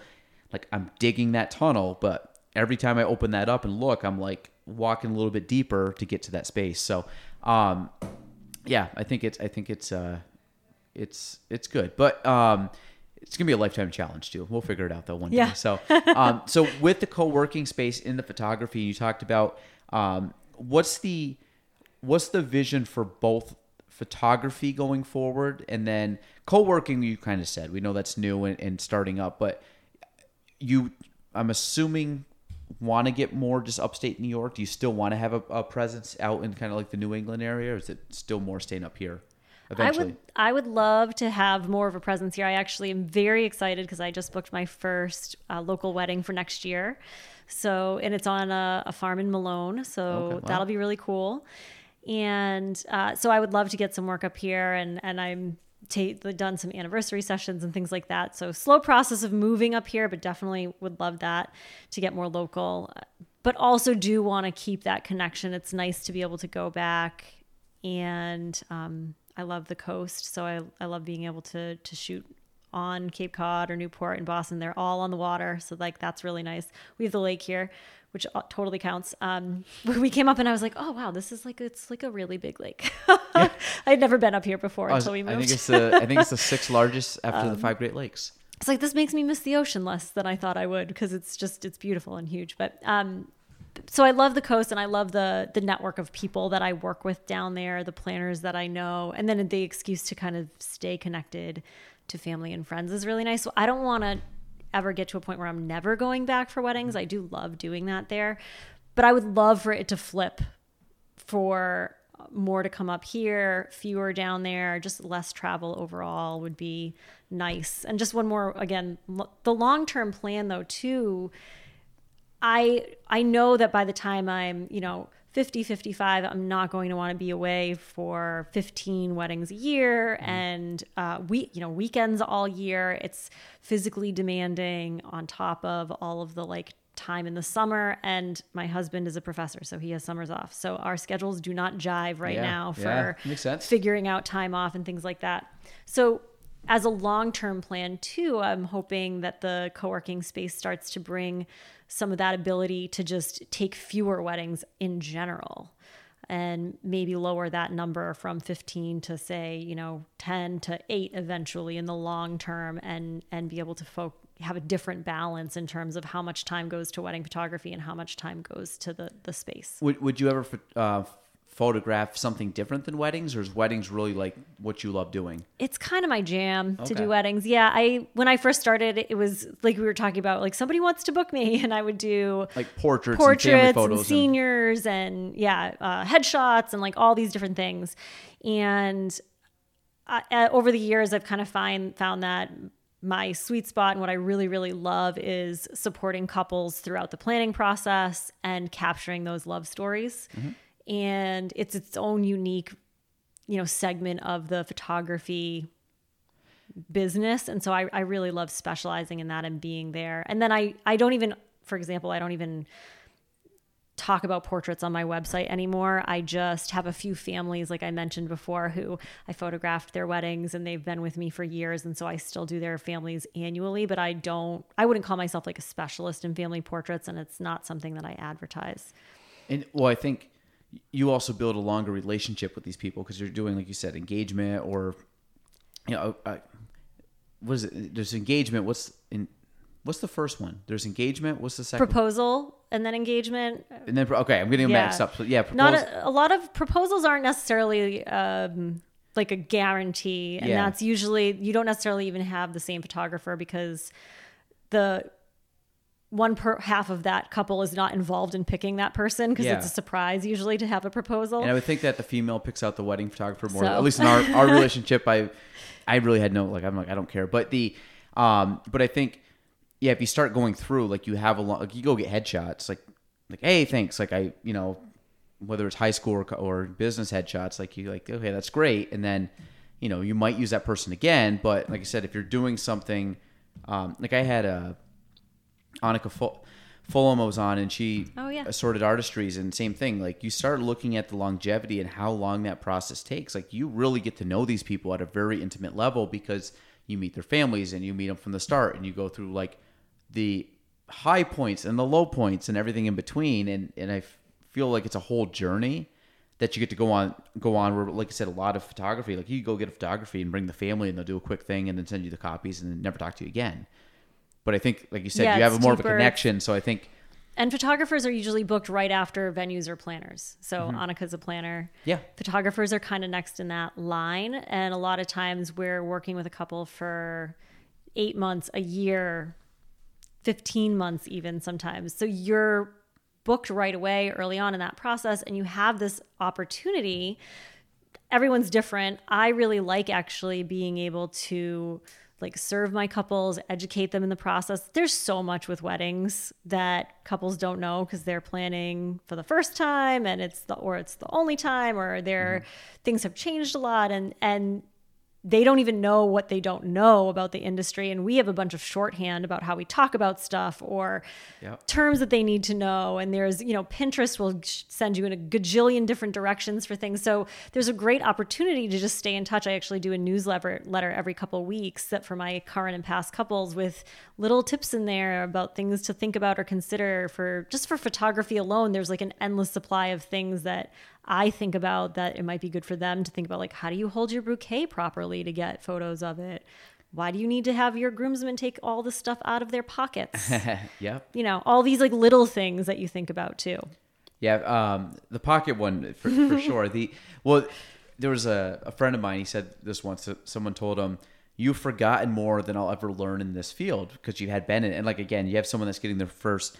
like I'm digging that tunnel. But every time I open that up and look, I'm like walking a little bit deeper to get to that space. So, I think it's good, but, it's going to be a lifetime challenge too. We'll figure it out though one day. So, so with the co-working space in the photography, you talked about, what's the vision for both photography going forward, and then co-working, you kind of said, we know that's new and starting up, but I'm assuming want to get more just upstate New York. Do you still want to have a presence out in kind of like the New England area, or is it still more staying up here eventually? I would love to have more of a presence here. I actually am very excited because I just booked my first local wedding for next year. So, and it's on a farm in Malone. So that'll be really cool. And so I would love to get some work up here, and I'm done some anniversary sessions and things like that. So slow process of moving up here, but definitely would love that to get more local, but also do want to keep that connection. It's nice to be able to go back, and I love the coast. So I love being able to shoot on Cape Cod or Newport and Boston. They're all on the water. So like, that's really nice. We have the lake here, which totally counts. We came up and I was like, oh, wow, this is like, it's like a really big lake. Yeah. I'd never been up here before until we moved. I think it's the sixth largest after the 5 Great Lakes. It's like, this makes me miss the ocean less than I thought I would, because it's beautiful and huge. But so I love the coast, and I love the network of people that I work with down there, the planners that I know, and then the excuse to kind of stay connected to family and friends is really nice. So I don't want to ever get to a point where I'm never going back for weddings. I do love doing that there, but I would love for it to flip for more to come up here, fewer down there, just less travel overall would be nice. And just one more, again, the long-term plan though, too, I know that by the time I'm, you know, 50, 55, I'm not going to want to be away for 15 weddings a year and weekends all year. It's physically demanding on top of all of the like time in the summer. And my husband is a professor, so he has summers off. So our schedules do not jive right now for figuring out time off and things like that. So as a long-term plan too, I'm hoping that the co-working space starts to bring some of that ability to just take fewer weddings in general and maybe lower that number from 15 to, say, 10 to 8 eventually in the long term, and be able to have a different balance in terms of how much time goes to wedding photography and how much time goes to the space. Would you ever photograph something different than weddings, or is weddings really like what you love doing? It's kind of my jam to do weddings. Yeah. When I first started, it was like we were talking about, like, somebody wants to book me, and I would do like portraits and family photos and seniors and headshots and like all these different things. And over the years, I've kind of found that my sweet spot and what I really, really love is supporting couples throughout the planning process and capturing those love stories. Mm-hmm. And it's its own unique, segment of the photography business. And so I really love specializing in that and being there. And then I don't even talk about portraits on my website anymore. I just have a few families, like I mentioned before, who I photographed their weddings, and they've been with me for years. And so I still do their families annually, but I wouldn't call myself like a specialist in family portraits, and it's not something that I advertise. And well, I think you also build a longer relationship with these people because you're doing, like you said, engagement, or, what is it? There's engagement. What's the first one? There's engagement. What's the second? Proposal, and then engagement. And then, I'm getting mixed up. So, yeah. A lot of proposals aren't necessarily like a guarantee. And that's usually, you don't necessarily even have the same photographer, because the half of that couple is not involved in picking that person, because it's a surprise usually to have a proposal. And I would think that the female picks out the wedding photographer more. So, at least in our relationship, I really had no, I don't care. But but I think, if you start going through, like, you have you go get headshots, like, hey, thanks. Like, I, whether it's high school or business headshots, like, you like, okay, that's great. And then, you might use that person again. But like I said, if you're doing something, like I had Annika Fulham was on, and she Assorted Artistries, and same thing. Like, you start looking at the longevity and how long that process takes. Like, you really get to know these people at a very intimate level, because you meet their families and you meet them from the start, and you go through like the high points and the low points and everything in between. And I feel like it's a whole journey that you get to go on where, like I said, a lot of photography, like, you go get a photography and bring the family, and they'll do a quick thing and then send you the copies and then never talk to you again. But I think, like you said, you have more of a connection. So I think, and photographers are usually booked right after venues or planners. So Annika's a planner. Yeah, photographers are kind of next in that line, and a lot of times we're working with a couple for 8 months, a year, 15 months, even sometimes. So you're booked right away, early on in that process, and you have this opportunity. Everyone's different. I really like actually being able to, like, serve my couples, educate them in the process. There's so much with weddings that couples don't know, because they're planning for the first time, and it's the only time, or their things have changed a lot, and they don't even know what they don't know about the industry. And we have a bunch of shorthand about how we talk about stuff, or terms that they need to know. And there's, Pinterest will send you in a gajillion different directions for things. So there's a great opportunity to just stay in touch. I actually do a newsletter every couple of weeks that for my current and past couples, with little tips in there about things to think about or consider for photography alone. There's like an endless supply of things that I think about that it might be good for them to think about, like, how do you hold your bouquet properly to get photos of it? Why do you need to have your groomsmen take all the stuff out of their pockets? All these like little things that you think about too. The pocket one for sure. There was a friend of mine, he said this once, someone told him, you've forgotten more than I'll ever learn in this field, because you had been in, and like, again, you have someone that's getting their first,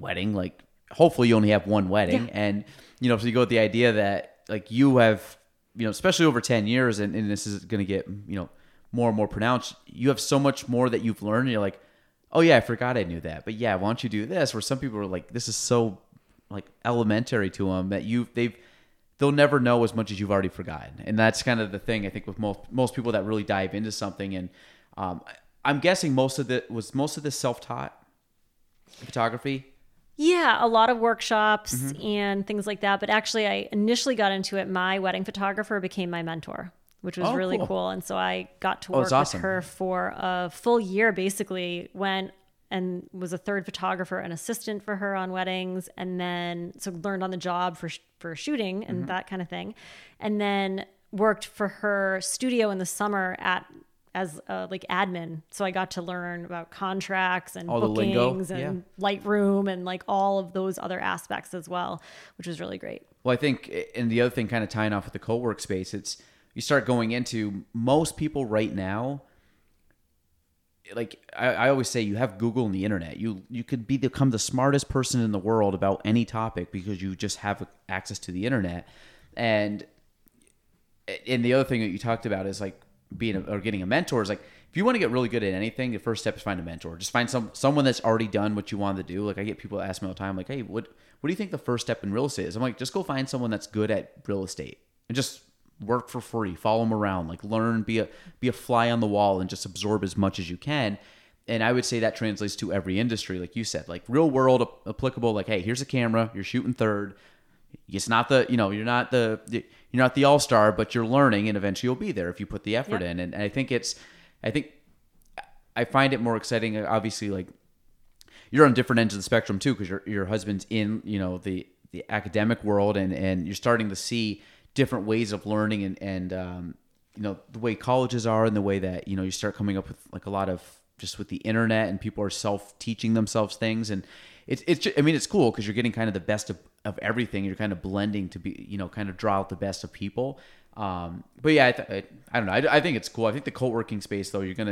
wedding, like, hopefully you only have one wedding. And, so you go with the idea that, like, you have, especially over 10 years, and this is going to get, more and more pronounced. You have so much more that you've learned, and you're like, oh yeah, I forgot I knew that. But yeah, why don't you do this? Where some people are like, this is so like elementary to them that they'll never know as much as you've already forgotten. And that's kind of the thing, I think, with most people that really dive into something. And I'm guessing most of this self-taught photography. Yeah, a lot of workshops and things like that. But actually, I initially got into it. My wedding photographer became my mentor. which was really cool. And so I got to work with her for a full year, basically, went and was a third photographer and assistant for her on weddings. And then so learned on the job for shooting and that kind of thing. And then worked for her studio in the summer as like admin. So I got to learn about contracts and all bookings and Lightroom and like all of those other aspects as well, which was really great. Well, I think, and the other thing kind of tying off with the co-work space, it's, you start going into most people right now, like I always say, you have Google and the internet. You could become the smartest person in the world about any topic because you just have access to the internet. And the other thing that you talked about is like getting a mentor is like, if you want to get really good at anything, the first step is find a mentor. Just find someone that's already done what you wanted to do. Like I get people ask me all the time, like, hey, what do you think the first step in real estate is? I'm like, just go find someone that's good at real estate and just work for free, follow them around, like learn, be a fly on the wall and just absorb as much as you can. And I would say that translates to every industry. Like you said, like real world applicable, like, hey, here's a camera, you're shooting third. It's not the, you're not the all-star, but you're learning and eventually you'll be there if you put the effort in. And I think I find it more exciting. Obviously, like you're on different ends of the spectrum too, because your husband's in, the academic world and you're starting to see different ways of learning and the way colleges are and the way that, you start coming up with like a lot of just with the internet and people are self-teaching themselves things. And it's cool because you're getting kind of the best of everything. You're kind of blending to be, kind of draw out the best of people. But yeah, I don't know. I think it's cool. I think the co-working space though, it's going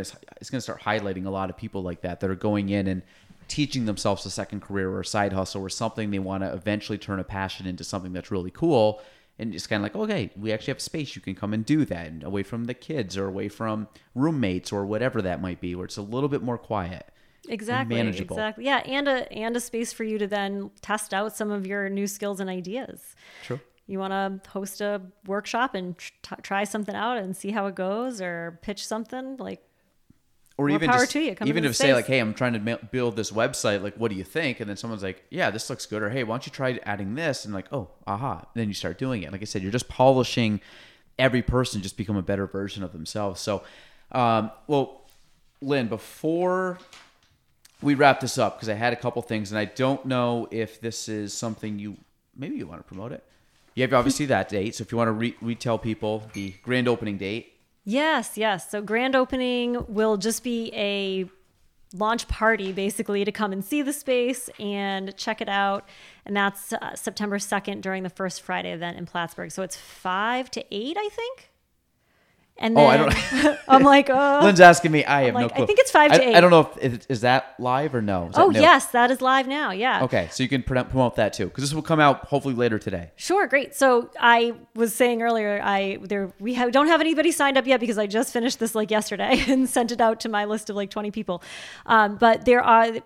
to start highlighting a lot of people like that are going in and teaching themselves a second career or a side hustle or something. They want to eventually turn a passion into something that's really cool. And it's kind of like, okay, we actually have space. You can come and do that and away from the kids or away from roommates or whatever that might be, where it's a little bit more quiet. Exactly. Manageable. Exactly. Yeah. And a space for you to then test out some of your new skills and ideas. True. You want to host a workshop and try something out and see how it goes or pitch something like. Or even just, say like, hey, I'm trying to build this website. Like, what do you think? And then someone's like, yeah, this looks good. Or, hey, why don't you try adding this? And like, oh, aha. And then you start doing it. Like I said, you're just polishing every person, just become a better version of themselves. So, well, Lynn, before we wrap this up, because I had a couple things and I don't know if this is something maybe you want to promote it. You have obviously that date. So if you want to retell people the grand opening date. Yes. So grand opening will just be a launch party, basically, to come and see the space and check it out. And that's September 2nd during the first Friday event in Plattsburgh. So it's 5 to 8, I think. And then I don't. I'm like, Lynn's asking me. I have no clue. I think it's 5 to 8. I don't know is that live or no? Yes, that is live now. Yeah. Okay, so you can promote that too, because this will come out hopefully later today. Sure, great. So I was saying earlier, don't have anybody signed up yet because I just finished this like yesterday and sent it out to my list of like 20 people. But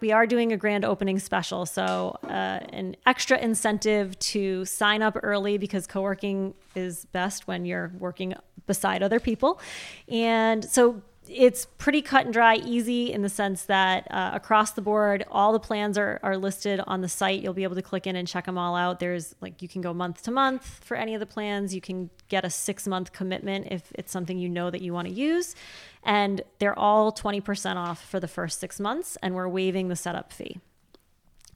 we are doing a grand opening special, so an extra incentive to sign up early because co-working is best when you're working beside other people. And so it's pretty cut and dry, easy in the sense that across the board, all the plans are listed on the site. You'll be able to click in and check them all out. There's like, you can go month to month for any of the plans. You can get a 6-month commitment if it's something that you want to use. And they're all 20% off for the first 6 months. And we're waiving the setup fee.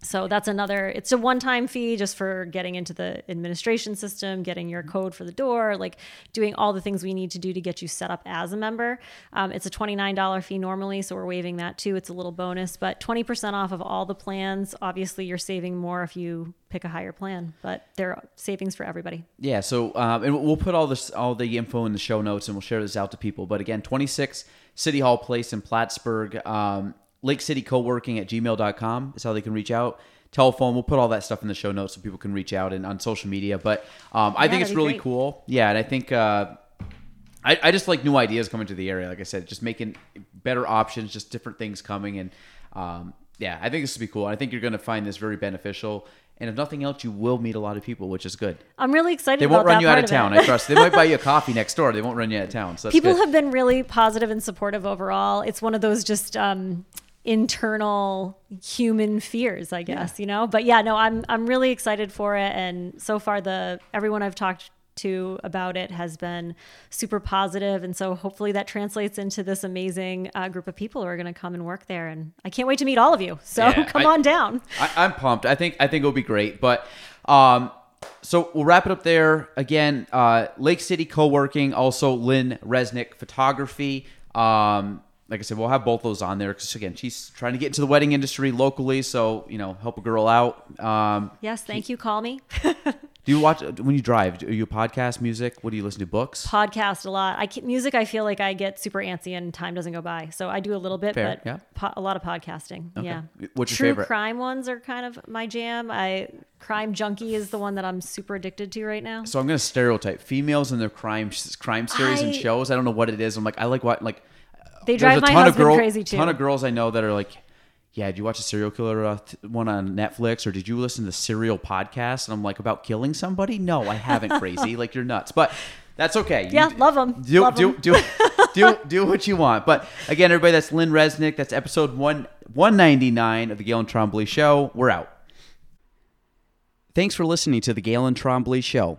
So that's it's a one-time fee just for getting into the administration system, getting your code for the door, like doing all the things we need to do to get you set up as a member. It's a $29 fee normally, so we're waiving that too. It's a little bonus, but 20% off of all the plans. Obviously, you're saving more if you pick a higher plan, but there are savings for everybody. Yeah, so and we'll put all the info in the show notes, and we'll share this out to people. But again, 26 City Hall Place in Plattsburgh, Lake City Coworking at gmail.com is how they can reach out. Telephone, we'll put all that stuff in the show notes so people can reach out and on social media. But I think it's really cool. Yeah, and I think I just like new ideas coming to the area. Like I said, just making better options, just different things coming. And yeah, I think this will be cool. I think you're going to find this very beneficial. And if nothing else, you will meet a lot of people, which is good. I'm really excited about that. They won't run you out of town, I trust. They might buy you a coffee next door. They won't run you out of town. So people have been really positive and supportive overall. It's one of those just internal human fears, I guess. But yeah, no, I'm really excited for it. And so far everyone I've talked to about it has been super positive. And so hopefully that translates into this amazing group of people who are going to come and work there. And I can't wait to meet all of you. So yeah, come on down. I'm pumped. I think it'll be great. But so we'll wrap it up there. Again, Lake City Coworking, also Lynn Resnick Photography. Like I said, we'll have both those on there because, again, she's trying to get into the wedding industry locally. So, help a girl out. Yes, thank you. Call me. Do you watch when you drive? Are you podcast music? What do you listen to? Books? Podcast a lot. Music, I feel like I get super antsy and time doesn't go by. So I do a little bit, a lot of podcasting. Okay. Yeah. What's your favorite? True crime ones are kind of my jam. Crime Junkie is the one that I'm super addicted to right now. So I'm going to stereotype females and their crime series and shows. I don't know what it is. I'm like, I like what, like. They drive my husband crazy too. There's a ton of girls I know that are like, yeah, did you watch a serial killer one on Netflix? Or did you listen to the Serial podcast? And I'm like, about killing somebody? No, I haven't, crazy. Like, you're nuts. But that's okay. Love them. Do what you want. But again, everybody, that's Lynn Resnick. That's episode 199 of The Galen Trombley Show. We're out. Thanks for listening to The Galen Trombley Show.